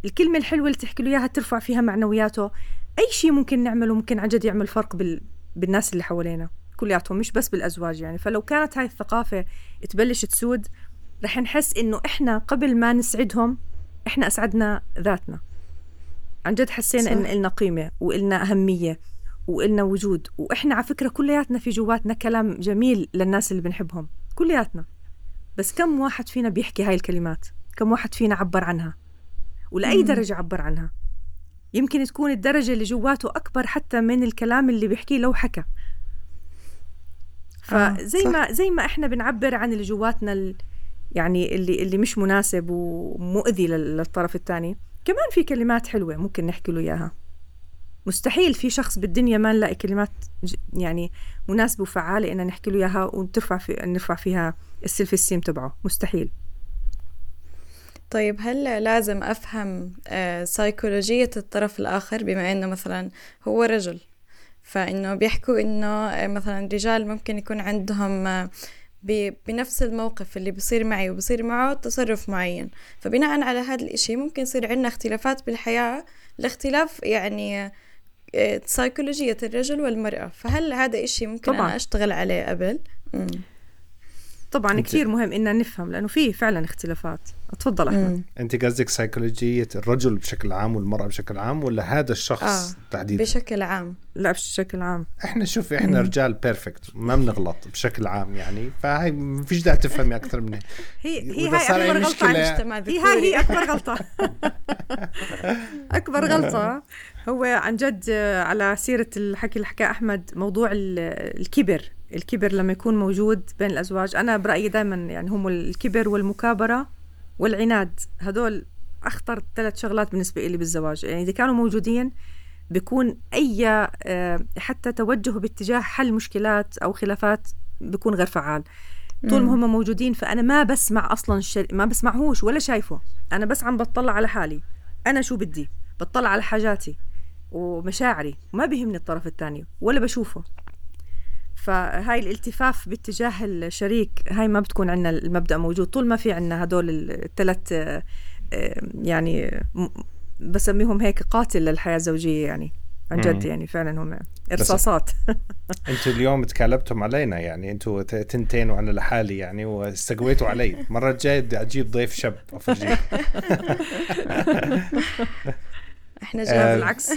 الكلمه الحلوه اللي تحكي له اياها ترفع فيها معنوياته. أي شيء ممكن نعمله ممكن عن جد يعمل فرق بال... بالناس اللي حوالينا كلياتهم، مش بس بالأزواج يعني. فلو كانت هاي الثقافة تبلش تسود، رح نحس إنه إحنا قبل ما نسعدهم إحنا أسعدنا ذاتنا. عن جد حسينا صح. إن إلنا قيمة وإلنا أهمية وإلنا وجود، وإحنا على فكرة كلياتنا في جواتنا كلام جميل للناس اللي بنحبهم كلياتنا، بس كم واحد فينا بيحكي هاي الكلمات؟ كم واحد فينا عبر عنها؟ ولأي درجة عبر عنها؟ يمكن تكون الدرجة اللي جواته أكبر حتى من الكلام اللي بيحكيه لو حكى. فزي ما زي ما إحنا بنعبر عن اللي جواتنا ال يعني اللي اللي مش مناسب ومؤذي للطرف الثاني، كمان في كلمات حلوة ممكن نحكي له إياها. مستحيل في شخص بالدنيا ما نلاقي كلمات يعني مناسبة وفعالة إن نحكي له إياها ونرفع في نرفع فيها السلف السيم تبعه، مستحيل. طيب هل لازم أفهم سايكولوجية الطرف الآخر، بما أنه مثلا هو رجل، فإنه بيحكوا أنه مثلا رجال ممكن يكون عندهم بنفس الموقف اللي بيصير معي وبيصير معه تصرف معين، فبناء على هذا الإشي ممكن يصير عندنا اختلافات بالحياة لاختلاف يعني سايكولوجية الرجل والمرأة، فهل هذا إشي ممكن طبعاً. أنا أشتغل عليه قبل؟ مم. طبعا انت... كتير مهم إننا نفهم، لأنه فيه فعلا اختلافات. اتفضل أحمد. مم. أنت قصدك سايكولوجية الرجل بشكل عام والمرأة بشكل عام، ولا هذا الشخص آه. تحديدا؟ بشكل عام. لا بشكل عام. إحنا شوف إحنا مم. رجال بيرفكت ما بنغلط بشكل عام يعني، فهاي ما فيش داعي تفهمي أكثر منها. هي هي هاي أكبر غلطة عن المجتمع الذكوري. هي هي أكبر غلطة. أكبر غلطة هو عن جد. على سيرة الحكي اللي حكاه أحمد، موضوع الكبر. الكبر لما يكون موجود بين الأزواج، أنا برأيي دائما يعني هم الكبر والمكابرة والعناد، هدول أخطر ثلاث شغلات بالنسبة إلي بالزواج. يعني إذا كانوا موجودين بيكون أي حتى توجه باتجاه حل مشكلات أو خلافات بيكون غير فعال. طول ما هم موجودين فأنا ما بسمع أصلا الشر... ما بسمعهوش ولا شايفه، أنا بس عم بطلع على حالي، أنا شو بدي، بطلع على حاجاتي ومشاعري، ما بيهمني الطرف الثاني ولا بشوفه. فهاي الالتفاف باتجاه الشريك هاي ما بتكون عندنا، المبدأ موجود. طول ما في عندنا هدول الثلاث يعني بسميهم هيك قاتل للحياة الزوجية يعني عن جد، يعني فعلا هم إرصاصات. انتوا اليوم تكالبتم علينا يعني، انتوا تنتين وأنا لحالي يعني، واستقويتوا علي. مرة جاية بدي أجيب ضيف شاب أفرجيه. احنا جايين بالعكس.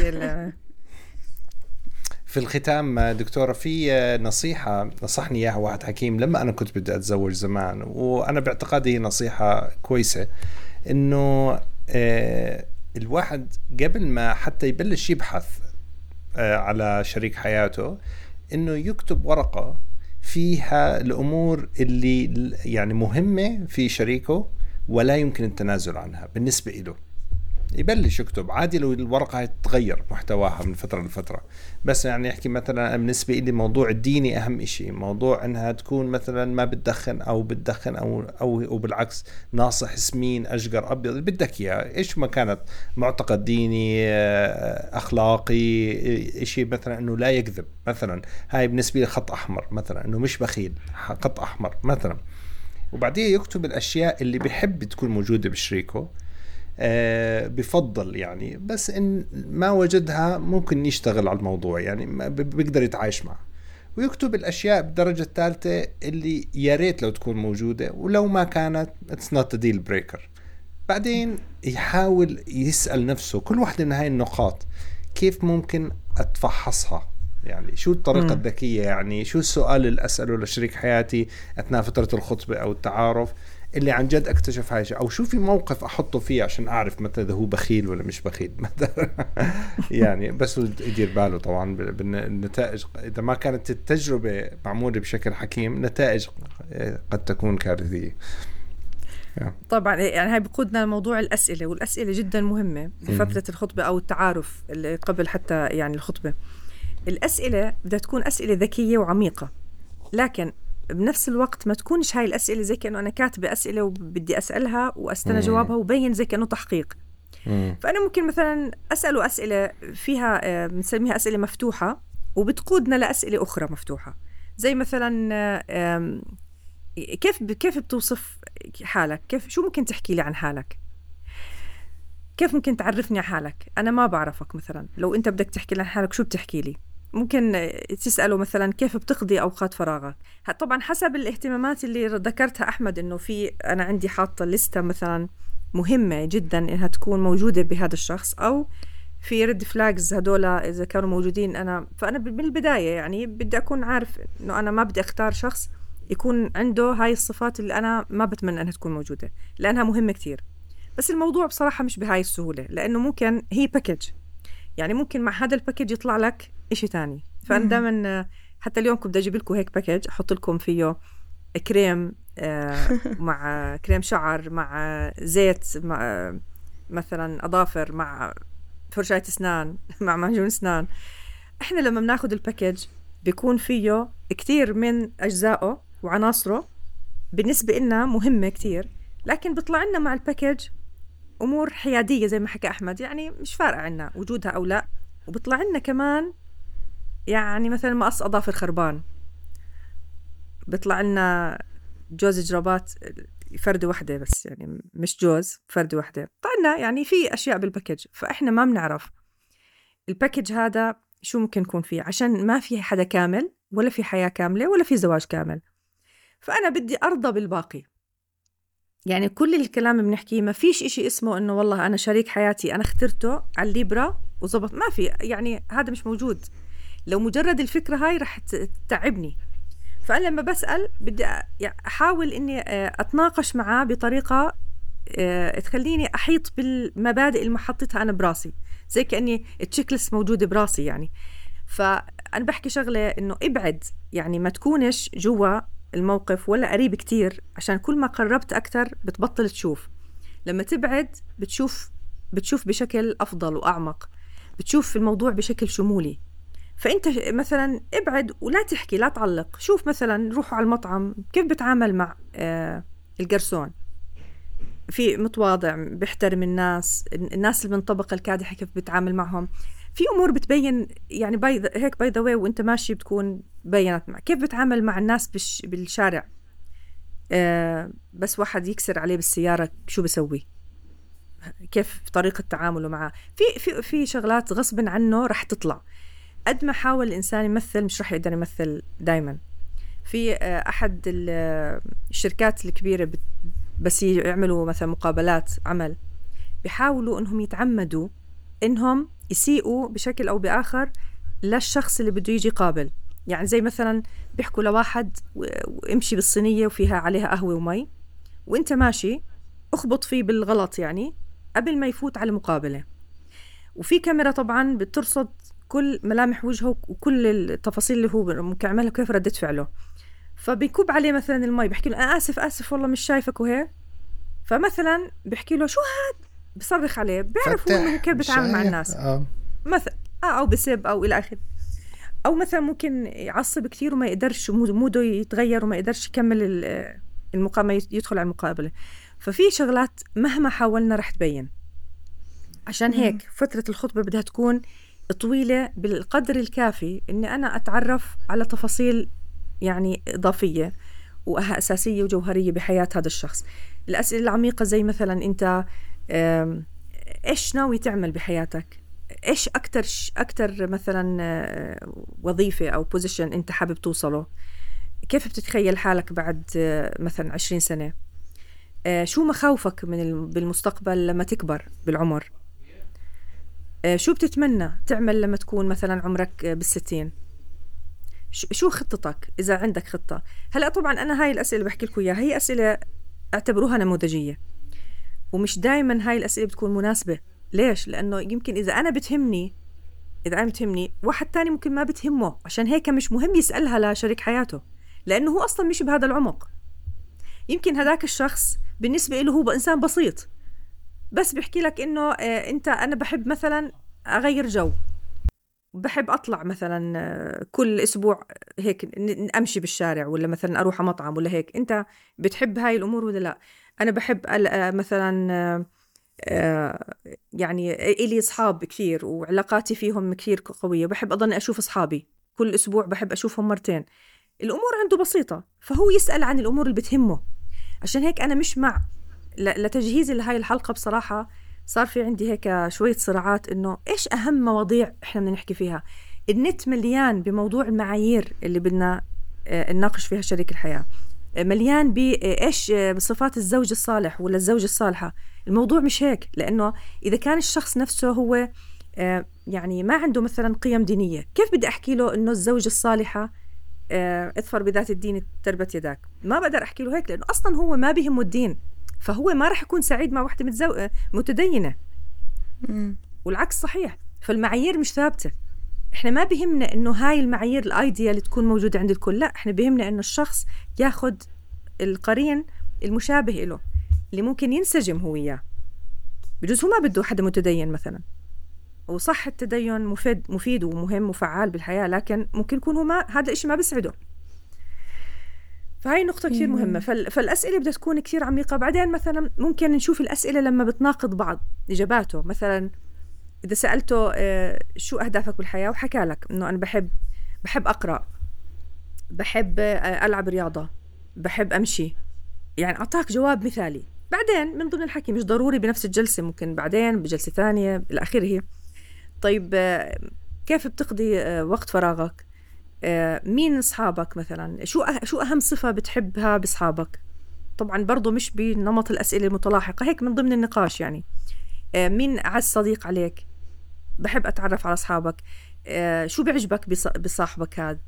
في الختام دكتورة، في نصيحة نصحني إياها واحد حكيم لما أنا كنت بدي أتزوج زمان، وأنا باعتقادي نصيحة كويسة، إنه الواحد قبل ما حتى يبلش يبحث على شريك حياته إنه يكتب ورقة فيها الأمور اللي يعني مهمة في شريكه ولا يمكن التنازل عنها بالنسبة له. يبلش يكتب، عادي لو الورقة هتتغير محتواها من فترة لفترة، بس يعني يحكي مثلا بالنسبة إلي موضوع الديني أهم إشي، موضوع أنها تكون مثلا ما بتدخن أو بتدخن أو أو بالعكس، ناصح سمين أشقر أبيض بدك إياه، إيش ما كانت، معتقد ديني أخلاقي، إشي مثلا أنه لا يكذب مثلا، هاي بالنسبة لي خط أحمر مثلا، أنه مش بخيل، خط أحمر مثلا. وبعدين يكتب الأشياء اللي بيحب تكون موجودة بشريكه، أه بفضل يعني، بس إن ما وجدها ممكن يشتغل على الموضوع يعني، بيقدر يتعايش معه. ويكتب الأشياء بالدرجة الثالثة اللي ياريت لو تكون موجودة، ولو ما كانت it's not a deal breaker، بعدين يحاول يسأل نفسه كل واحدة من هاي النقاط كيف ممكن أتفحصها، يعني شو الطريقة الذكية، يعني شو السؤال اللي أسأله لشريك حياتي أثناء فترة الخطبة أو التعارف اللي عن جد أكتشف هاي، أو شو في موقف أحطه فيه عشان أعرف متى إذا هو بخيل ولا مش بخيل يعني بس يدير باله طبعا بالنتائج، إذا ما كانت التجربة معمولة بشكل حكيم نتائج قد تكون كارثية. طبعا يعني هاي بقودنا لموضوع الأسئلة، والأسئلة جدا مهمة في فترة الخطبة أو التعارف اللي قبل حتى يعني الخطبة. الأسئلة بدها تكون أسئلة ذكية وعميقة، لكن بنفس الوقت ما تكونش هاي الأسئلة زي كأنه أنا كاتبة أسئلة وبدي أسألها وأستنى مم. جوابها وبين زي كأنه تحقيق. مم. فأنا ممكن مثلا أسأله أسئلة فيها بنسميها أسئلة مفتوحة وبتقودنا لأسئلة أخرى مفتوحة، زي مثلا كيف كيف بتوصف حالك، كيف شو ممكن تحكي لي عن حالك، كيف ممكن تعرفني عن حالك، أنا ما بعرفك مثلا، لو أنت بدك تحكي لي عن حالك شو بتحكي لي. ممكن تسأله مثلا كيف بتقضي أوقات فراغك، طبعا حسب الاهتمامات اللي ذكرتها أحمد، إنه في أنا عندي حاطة لستة مثلا مهمة جدا إنها تكون موجودة بهذا الشخص، أو في ريد فلاجز هدول إذا كانوا موجودين. أنا فأنا من البداية يعني بدي أكون عارف إنه أنا ما بدي أختار شخص يكون عنده هاي الصفات اللي أنا ما بتمنى أنها تكون موجودة، لأنها مهمة كتير. بس الموضوع بصراحة مش بهاي السهولة، لأنه ممكن هي باكج، يعني ممكن مع هذا الباكج يطلع لك إشي تاني. فأنا دائما حتى اليوم كنت بدي أجيب لكم هيك باكج أحط لكم فيه كريم آه مع كريم شعر مع زيت مع آه مثلا أظافر مع فرشاة أسنان مع معجون أسنان. إحنا لما بناخد الباكج بيكون فيه كتير من أجزائه وعناصره بالنسبة لنا مهمة كتير، لكن بيطلع لنا مع الباكج أمور حيادية زي ما حكى أحمد، يعني مش فارقة عنا وجودها أو لا. وبيطلع لنا كمان يعني مثلا مقص أظافر خربان، بيطلع لنا جوز جرابات فردة واحدة بس، يعني مش جوز فردة واحدة. طلعنا يعني في أشياء بالباكج، فإحنا ما بنعرف الباكج هذا شو ممكن يكون فيه، عشان ما في حدا كامل ولا في حياة كاملة ولا في زواج كامل. فأنا بدي أرضى بالباقي، يعني كل الكلام بنحكيه ما فيش إشي اسمه إنه والله أنا شريك حياتي أنا اخترته على الليبرا وزبط، ما في، يعني هذا مش موجود. لو مجرد الفكرة هاي رح تتعبني. فأنا لما بسأل بدي أحاول إني أتناقش معاه بطريقة تخليني أحيط بالمبادئ اللي محطتها أنا براسي، زي كأني التشيكلس موجودة براسي يعني. فأنا بحكي شغلة إنه ابعد، يعني ما تكونش جوا الموقف ولا قريب كتير، عشان كل ما قربت أكتر بتبطل تشوف. لما تبعد بتشوف بتشوف بشكل أفضل وأعمق، بتشوف الموضوع بشكل شمولي. فأنت مثلا ابعد ولا تحكي لا تعلق. شوف مثلا روحوا على المطعم كيف بتعامل مع آه الجرسون، في متواضع بيحترم الناس، الناس اللي من طبقة الكادحة كيف بتعامل معهم. في أمور بتبين يعني باي هيك باي ذا واي وأنت ماشي بتكون بينت مع كيف بتعامل مع الناس بالش... بالشارع. آه بس واحد يكسر عليه بالسيارة شو بسوي، كيف طريقة تعامله معه. في في في شغلات غصب عنه رح تطلع. قد ما حاول الإنسان يمثل مش رح يقدر يمثل دايما. في آه أحد الشركات الكبيرة بت... بس يعملوا مثلا مقابلات عمل، بيحاولوا إنهم يتعمدوا إنهم يسيئوا بشكل أو بآخر للشخص اللي بده يجي قابل. يعني زي مثلا بيحكوا لواحد وامشي بالصينية وفيها عليها قهوة ومي، وانت ماشي اخبط فيه بالغلط يعني قبل ما يفوت على مقابلة. وفي كاميرا طبعا بترصد كل ملامح وجهه وكل التفاصيل اللي هو ممكن يعملها وكيف ردة فعله. فبيكوب عليه مثلا المي، بحكي له أنا آسف آسف والله مش شايفك وهي، فمثلا بحكي له شو هاد، بصرخ عليه، بيعرفوا انه كيف بتعامل مع الناس آه. مثلا اه او بسب او الى اخره. او مثلا ممكن يعصب كثير وما يقدرش موده يتغير وما يقدرش يكمل المقابله يدخل على المقابله. ففي شغلات مهما حاولنا رح تبين. عشان هيك فتره الخطبه بدها تكون طويله بالقدر الكافي اني انا اتعرف على تفاصيل يعني اضافيه واساسيه وجوهريه بحياه هذا الشخص. الاسئله العميقه زي مثلا انت إيش ناوي تعمل بحياتك، إيش أكتر أكتر مثلا وظيفة أو بوزيشن أنت حابب توصله، كيف بتتخيل حالك بعد مثلا عشرين سنة، آه شو مخاوفك من بالمستقبل لما تكبر بالعمر؟ آه شو بتتمنى تعمل لما تكون مثلا عمرك آه بالستين؟ شو خطتك إذا عندك خطة؟ هلأ طبعا أنا هاي الأسئلة اللي بحكي لكم إياها هي أسئلة أعتبروها نموذجية، ومش دايما هاي الأسئلة بتكون مناسبة. ليش؟ لأنه يمكن إذا أنا بتهمني إذا أنا بتهمني واحد تاني ممكن ما بتهمه، عشان هيك مش مهم يسألها لشريك حياته، لأنه هو أصلا مش بهذا العمق. يمكن هذاك الشخص بالنسبة له هو إنسان بسيط، بس بحكي لك إنه آه أنت أنا بحب مثلا أغير جو، بحب أطلع مثلا كل أسبوع هيك أمشي بالشارع، ولا مثلا أروح مطعم ولا هيك. أنت بتحب هاي الأمور ولا لا؟ أنا بحب مثلا يعني إلي أصحاب كثير وعلاقاتي فيهم كثير قوية، بحب أضل أشوف أصحابي كل أسبوع، بحب أشوفهم مرتين. الأمور عنده بسيطة، فهو يسأل عن الأمور اللي بتهمه. عشان هيك أنا مش مع لتجهيزي لهاي الحلقة بصراحة صار في عندي هيك شوية صراعات إنه إيش أهم مواضيع إحنا بدنا نحكي فيها. النت مليان بموضوع المعايير اللي بدنا نناقش فيها شريك الحياة، مليان بإيش بصفات الزوج الصالح ولا الزوج الصالحة. الموضوع مش هيك، لأنه إذا كان الشخص نفسه هو يعني ما عنده مثلا قيم دينية، كيف بدي أحكي له إنه الزوجة الصالحة اظفر بذات الدين تربة يداك؟ ما بقدر أحكي له هيك، لأنه أصلا هو ما بيهمه الدين، فهو ما رح يكون سعيد مع واحدة متزو... متدينة مم. والعكس صحيح. فالمعايير مش ثابتة. إحنا ما بهمنا إنه هاي المعايير الأيديا اللي تكون موجودة عند الكل، لا، إحنا بهمنا إنه الشخص ياخد القرين المشابه له اللي ممكن ينسجم هو إياه. بجوز هو ما بده حدا متدين مثلا، وصح التدين مفيد مفيد ومهم وفعال بالحياة، لكن ممكن يكون هو ما هذا الإشي ما بيسعده. فهي نقطة كثير مهمة. فالأسئلة بدها تكون كثير عميقة. بعدين مثلا ممكن نشوف الأسئلة لما بتناقض بعض إجاباته. مثلا إذا سألته شو أهدافك بالحياة وحكى لك إنه أنا بحب بحب أقرأ، بحب ألعب رياضة، بحب أمشي، يعني أعطاك جواب مثالي. بعدين من ضمن الحكي، مش ضروري بنفس الجلسة، ممكن بعدين بجلسة ثانية إلى آخره. طيب كيف بتقضي وقت فراغك؟ مين أصحابك مثلا؟ شو شو أهم صفة بتحبها بأصحابك؟ طبعا برضو مش بنمط الأسئلة المتلاحقة، هيك من ضمن النقاش. يعني مين أعز صديق عليك؟ بحب أتعرف على أصحابك. شو بيعجبك بصاحبك هذا؟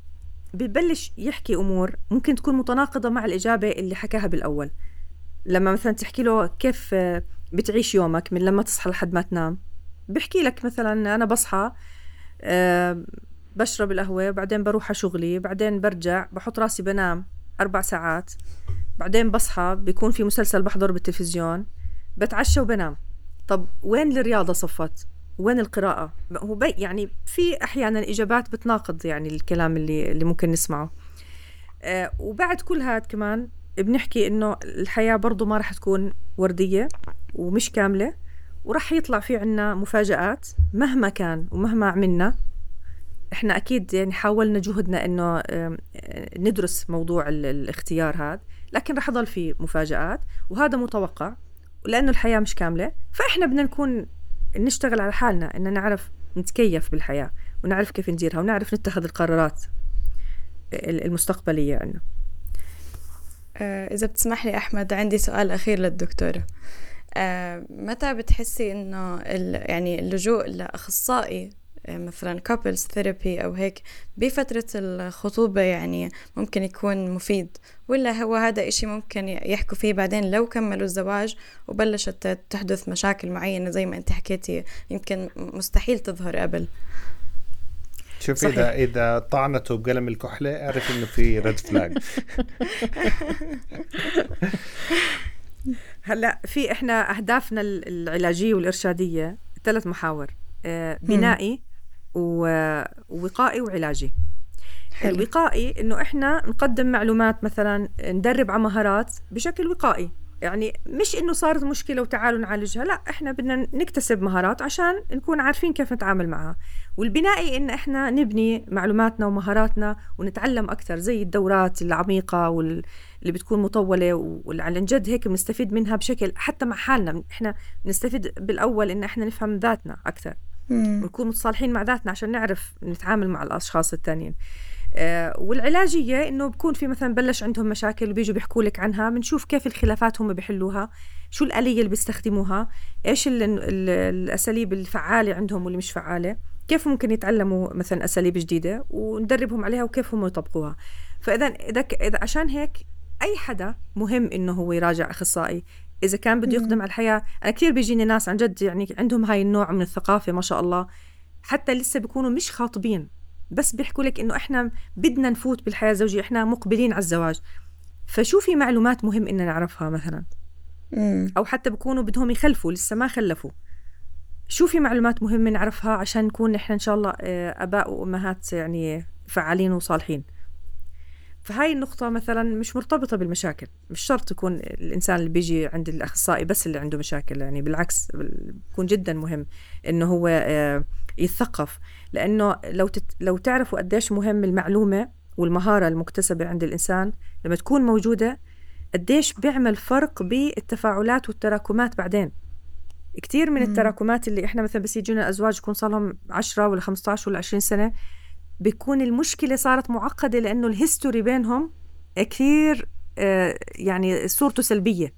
ببلش يحكي أمور ممكن تكون متناقضة مع الإجابة اللي حكاها بالأول. لما مثلا تحكي له كيف بتعيش يومك من لما تصحى لحد ما تنام، بحكي لك مثلا أنا بصحى بشرب القهوة، بعدين بروح على شغلي، بعدين برجع بحط راسي بنام أربع ساعات، بعدين بصحى بيكون في مسلسل بحضر بالتلفزيون، بتعشى وبنام. طب وين الرياضة صفت؟ وين القراءة؟ يعني في أحيانا إجابات بتناقض يعني الكلام اللي, اللي ممكن نسمعه. آه وبعد كل هاد كمان بنحكي إنه الحياة برضو ما رح تكون وردية ومش كاملة، ورح يطلع في عنا مفاجآت مهما كان ومهما عملنا. إحنا أكيد يعني حاولنا جهدنا إنه ندرس موضوع الاختيار هذا، لكن رح يضل في مفاجآت، وهذا متوقع لأنه الحياة مش كاملة. فإحنا بدنا نكون نشتغل على حالنا إن نعرف نتكيف بالحياة، ونعرف كيف نديرها، ونعرف نتخذ القرارات المستقبلية عنا. إذا بتسمح لي أحمد، عندي سؤال أخير للدكتورة. متى بتحسي إنه يعني اللجوء لأخصائي مثلا couples therapy أو هيك بفترة الخطوبة يعني ممكن يكون مفيد، ولا هو هذا إشي ممكن يحكوا فيه بعدين لو كملوا الزواج وبلشت تحدث مشاكل معينة زي ما أنت حكيتي يمكن مستحيل تظهر قبل؟ شوف إذا إذا طعنته بقلم الكحلة أعرف إنه في ريد فلاج. هلأ في إحنا أهدافنا العلاجية والإرشادية ثلاث محاور: بنائي ووقائي وعلاجي. حلو. الوقائي إنه إحنا نقدم معلومات، مثلا ندرب على مهارات بشكل وقائي، يعني مش إنه صارت مشكلة وتعالوا نعالجها، لا، إحنا بدنا نكتسب مهارات عشان نكون عارفين كيف نتعامل معها. والبنائي إن إحنا نبني معلوماتنا ومهاراتنا ونتعلم أكثر، زي الدورات العميقة واللي بتكون مطولة وعلى جد هيك بنستفيد منها بشكل حتى مع حالنا. إحنا بنستفيد بالأول إن إحنا نفهم ذاتنا أكثر، ونكون متصالحين مع ذاتنا عشان نعرف نتعامل مع الأشخاص التانيين. والعلاجية إنه بكون في مثلا بلش عندهم مشاكل وبيجوا بيحكوا لك عنها، بنشوف كيف الخلافات هم بيحلوها، شو الآلية اللي بيستخدموها، إيش الأساليب الفعالة عندهم واللي مش فعالة، كيف ممكن يتعلموا مثلا أساليب جديدة وندربهم عليها وكيف هم يطبقوها. فإذا إذا عشان هيك أي حدا مهم إنه هو يراجع أخصائي إذا كان بده يقدم على الحياة. أنا كثير بيجيني ناس عن جد يعني عندهم هاي النوع من الثقافة ما شاء الله، حتى لسه بيكونوا مش خاطبين بس بيحكوا لك إنه إحنا بدنا نفوت بالحياة الزوجية، إحنا مقبلين على الزواج، فشو في معلومات مهم إننا نعرفها مثلا، أو حتى بيكونوا بدهم يخلفوا لسه ما خلفوا، شو في معلومات مهمة نعرفها عشان نكون إحنا إن شاء الله آباء وأمهات يعني فعالين وصالحين. فهاي النقطة مثلا مش مرتبطة بالمشاكل، مش شرط يكون الإنسان اللي بيجي عند الأخصائي بس اللي عنده مشاكل، يعني بالعكس بيكون جدا مهم إنه هو يتثقف، لأنه لو تت... لو تعرفوا قديش مهم المعلومة والمهارة المكتسبة عند الإنسان لما تكون موجودة، قديش بيعمل فرق بالتفاعلات والتراكمات. بعدين كتير من التراكمات اللي إحنا مثلا بس يجونا أزواج يكون صار لهم عشرة ولا خمسة عشر ولا عشرين سنة، بيكون المشكلة صارت معقدة لأنه الهيستوري بينهم كثير يعني صورته سلبية،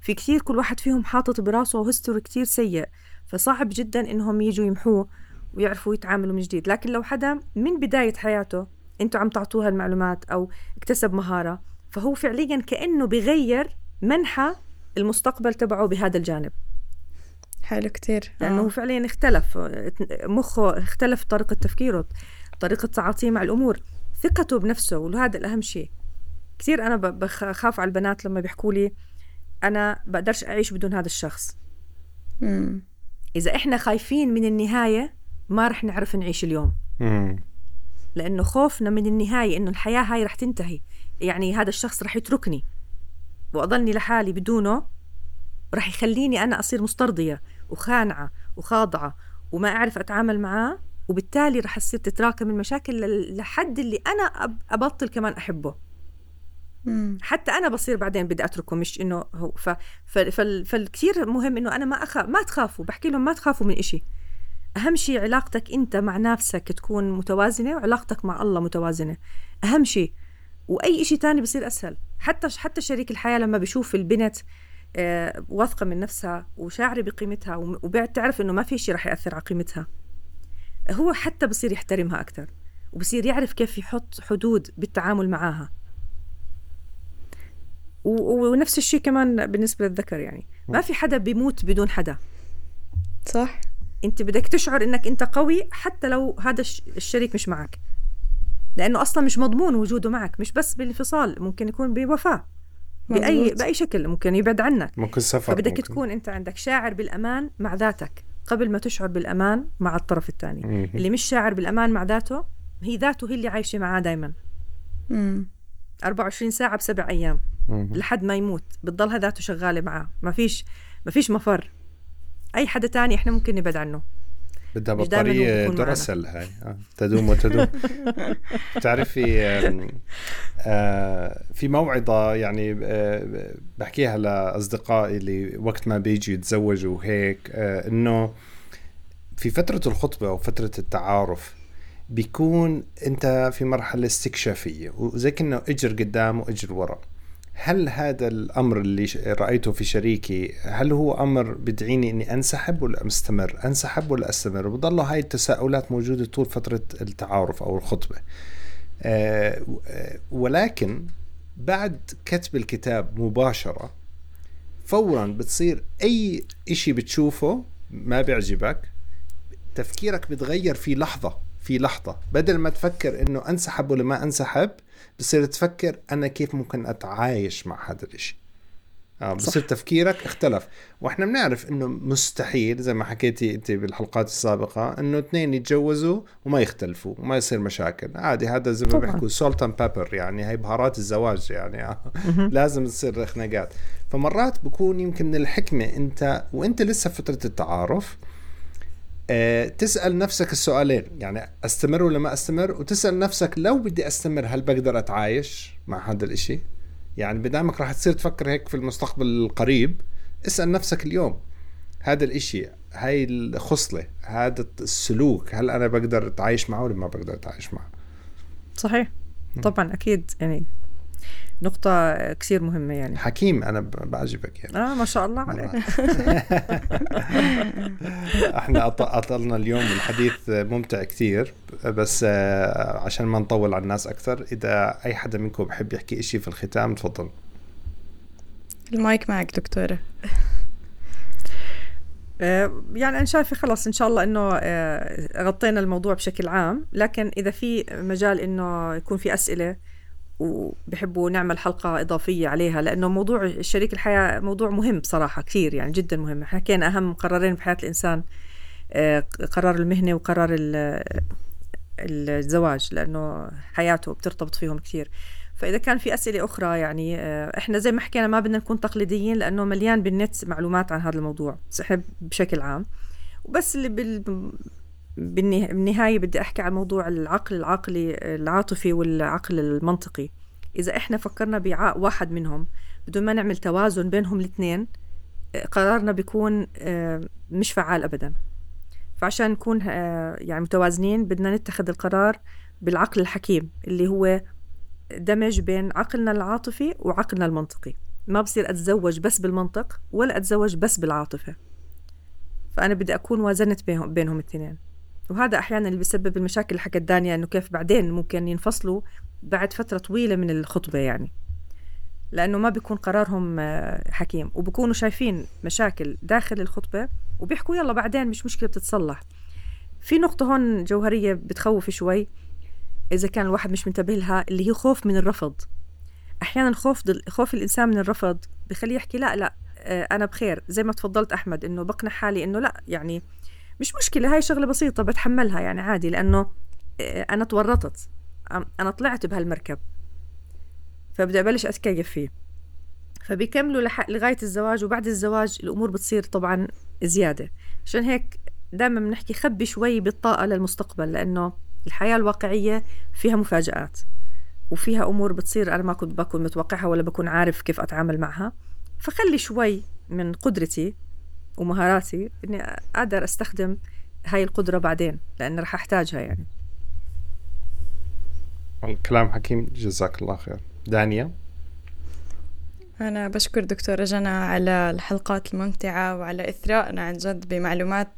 في كثير كل واحد فيهم حاطط براسه هيستوري كثير سيء، فصعب جدا إنهم يجوا يمحوه ويعرفوا يتعاملوا من جديد. لكن لو حدا من بداية حياته أنتوا عم تعطوها المعلومات أو اكتسب مهارة، فهو فعليا كأنه بغير منحى المستقبل تبعه بهذا الجانب. حلو كتير، لأنه يعني فعليا اختلف مخه، اختلف طريقة تفكيره، طريقة تعاطيه مع الأمور، ثقته بنفسه، وهذا الأهم شيء. كثير أنا بخاف على البنات لما بيحكوا لي أنا بقدرش أعيش بدون هذا الشخص. مم. إذا إحنا خايفين من النهاية ما رح نعرف نعيش اليوم. مم. لأنه خوفنا من النهاية إنه الحياة هاي رح تنتهي، يعني هذا الشخص رح يتركني وأضلني لحالي بدونه، رح يخليني أنا أصير مسترضية وخانعة وخاضعة وما أعرف أتعامل معاه، وبالتالي رح أصير تتراكم المشاكل لحد اللي أنا أبطل كمان أحبه. مم. حتى أنا بصير بعدين بدي أتركه، مش إنه هو ف... ف... فال... فالكثير مهم إنه أنا ما أخ... ما تخافوا، بحكي لهم ما تخافوا من إشي. أهم شيء علاقتك أنت مع نفسك تكون متوازنة، وعلاقتك مع الله متوازنة، أهم شيء، وأي إشي تاني بصير أسهل. حتى حتى شريك الحياة لما بيشوف البنت آه واثقة من نفسها وشاعرة بقيمتها وبعد تعرف إنه ما في شيء رح يأثر على قيمتها، هو حتى بصير يحترمها أكتر، وبصير يعرف كيف يحط حدود بالتعامل معاها. و... ونفس الشيء كمان بالنسبة للذكر، يعني ما في حدا بيموت بدون حدا، صح؟ أنت بدك تشعر إنك أنت قوي حتى لو هذا الشريك مش معك، لأنه أصلا مش مضمون وجوده معك، مش بس بالانفصال، ممكن يكون بوفاة، بأي بأي شكل ممكن يبعد عنك، ممكن سفر، فبدك ممكن تكون أنت عندك شاعر بالأمان مع ذاتك قبل ما تشعر بالأمان مع الطرف الثاني. اللي مش شاعر بالأمان مع ذاته، هي ذاته هي اللي عايشة معاه دايما أربعة وعشرين ساعة بسبع أيام لحد ما يموت، بتضلها ذاته شغالة معاه، ما فيش ما فيش مفر. أي حدا تاني إحنا ممكن نبعد عنه، بدها بطارية دراسل هاي تدوم وتدوم. تعرفي في موعظة يعني بحكيها لأصدقائي اللي وقت ما بيجي يتزوجوا هيك، إنه في فترة الخطبة أو فترة التعارف بيكون أنت في مرحلة استكشافية، وزي كأنه أجر قدام وأجر وراء. هل هذا الأمر اللي رأيته في شريكي هل هو أمر بدعيني أني أنسحب ولا أستمر، أنسحب ولا أستمر؟ بضلوا هاي التساؤلات موجودة طول فترة التعارف أو الخطبة. أه ولكن بعد كتب الكتاب مباشرة فورا بتصير أي إشي بتشوفه ما بيعجبك تفكيرك بتغير في لحظة في لحظة، بدل ما تفكر إنه أنسحب ولا ما أنسحب بصير تفكر أنا كيف ممكن أتعايش مع هذا الإشي. آه بصير تفكيرك اختلف، وإحنا بنعرف إنه مستحيل زي ما حكيتي أنت بالحلقات السابقة إنه اثنين يتجوزوا وما يختلفوا وما يصير مشاكل، عادي، هذا زي ما بيحكوا سولت اند بيبر، يعني هاي بهارات الزواج يعني. آه لازم تصير خناقات. فمرات بكون يمكن من الحكمة أنت وأنت لسه فترة التعارف تسأل نفسك السؤالين، يعني أستمر ولا ما أستمر، وتسأل نفسك لو بدي أستمر هل بقدر أتعايش مع هذا الإشي. يعني بدامك راح تصير تفكر هيك في المستقبل القريب، اسأل نفسك اليوم هذا الإشي، هاي الخصلة، هذا السلوك، هل أنا بقدر أتعايش معه ولا ما بقدر أتعايش معه. صحيح طبعا اكيد يعني نقطة كثير مهمة يعني حكيم أنا بعجبك يعني آه ما شاء الله عليك احنا أطلنا اليوم الحديث ممتع كثير بس عشان ما نطول على الناس أكثر إذا أي حدا منكم بحب يحكي إشي في الختام تفضل المايك معك دكتورة يعني أنا شايفة خلاص إن شاء الله إنه غطينا الموضوع بشكل عام لكن إذا في مجال إنه يكون في أسئلة وبحبوا نعمل حلقة إضافية عليها لأنه موضوع شريك الحياة موضوع مهم بصراحة كثير يعني جدا مهم. حكينا أهم قرارين بحياة الإنسان قرار المهنة وقرار الزواج لأنه حياته بترتبط فيهم كثير. فإذا كان في أسئلة أخرى يعني إحنا زي ما حكينا ما بدنا نكون تقليديين لأنه مليان بالنت معلومات عن هذا الموضوع سحب بشكل عام وبس اللي بال بالنهاية بدي أحكي عن موضوع العقل العقلي العاطفي والعقل المنطقي. إذا إحنا فكرنا بعاء واحد منهم بدون ما نعمل توازن بينهم الاثنين قرارنا بيكون مش فعال أبدا. فعشان نكون يعني متوازنين بدنا نتخذ القرار بالعقل الحكيم اللي هو دمج بين عقلنا العاطفي وعقلنا المنطقي. ما بصير أتزوج بس بالمنطق ولا أتزوج بس بالعاطفة فأنا بدي أكون وازنت بينهم, بينهم الاثنين. وهذا أحياناً اللي بيسبب المشاكل اللي حكت دانيا إنه كيف بعدين ممكن ينفصلوا بعد فترة طويلة من الخطبة يعني لأنه ما بيكون قرارهم حكيم وبيكونوا شايفين مشاكل داخل الخطبة وبيحكوا يلا بعدين مش مشكلة بتتصلح. في نقطة هون جوهرية بتخوف شوي إذا كان الواحد مش منتبه لها اللي هي خوف من الرفض. أحياناً خوف, دل... خوف الإنسان من الرفض بخليه يحكي لا لا أنا بخير زي ما تفضلت أحمد إنه بقنع حالي إنه لا يعني مش مشكلة هاي شغلة بسيطة بتحملها يعني عادي لأنه أنا تورطت أنا طلعت بهالمركب فبدأ أبلش أتكيف فيه. فبيكملوا لغاية الزواج وبعد الزواج الأمور بتصير طبعا زيادة. عشان هيك دائما بنحكي خبي شوي بالطاقة للمستقبل لأنه الحياة الواقعية فيها مفاجآت وفيها أمور بتصير أنا ما كنت بكون متوقعها ولا بكون عارف كيف أتعامل معها. فخلي شوي من قدرتي ومهاراتي إني أقدر أستخدم هاي القدرة بعدين لأن رح أحتاجها يعني. الكلام حكيم جزاك الله خير. دانيا أنا بشكر دكتورة جنى على الحلقات الممتعة وعلى إثراءنا عن جد بمعلومات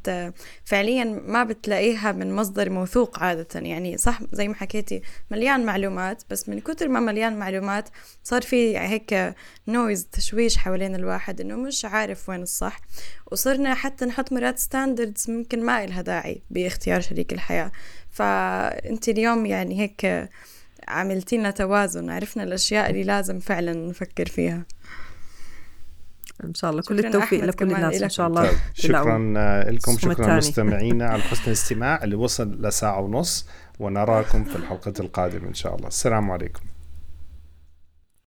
فعليا ما بتلاقيها من مصدر موثوق عادة يعني صح زي ما حكيتي مليان معلومات بس من كتر ما مليان معلومات صار في هيك نويز تشويش حوالين الواحد إنه مش عارف وين الصح وصرنا حتى نحط مرات ستاندردز ممكن ما إلها داعي باختيار شريك الحياة. فأنت اليوم يعني هيك عملتينا توازن عرفنا الأشياء اللي لازم فعلا نفكر فيها. إن شاء الله كل التوفيق لكل الناس إن شاء الله. شكرا لكم شكرا مستمعينا على حسن الاستماع اللي وصل لساعة ونص ونراكم في الحلقة القادمة إن شاء الله. السلام عليكم.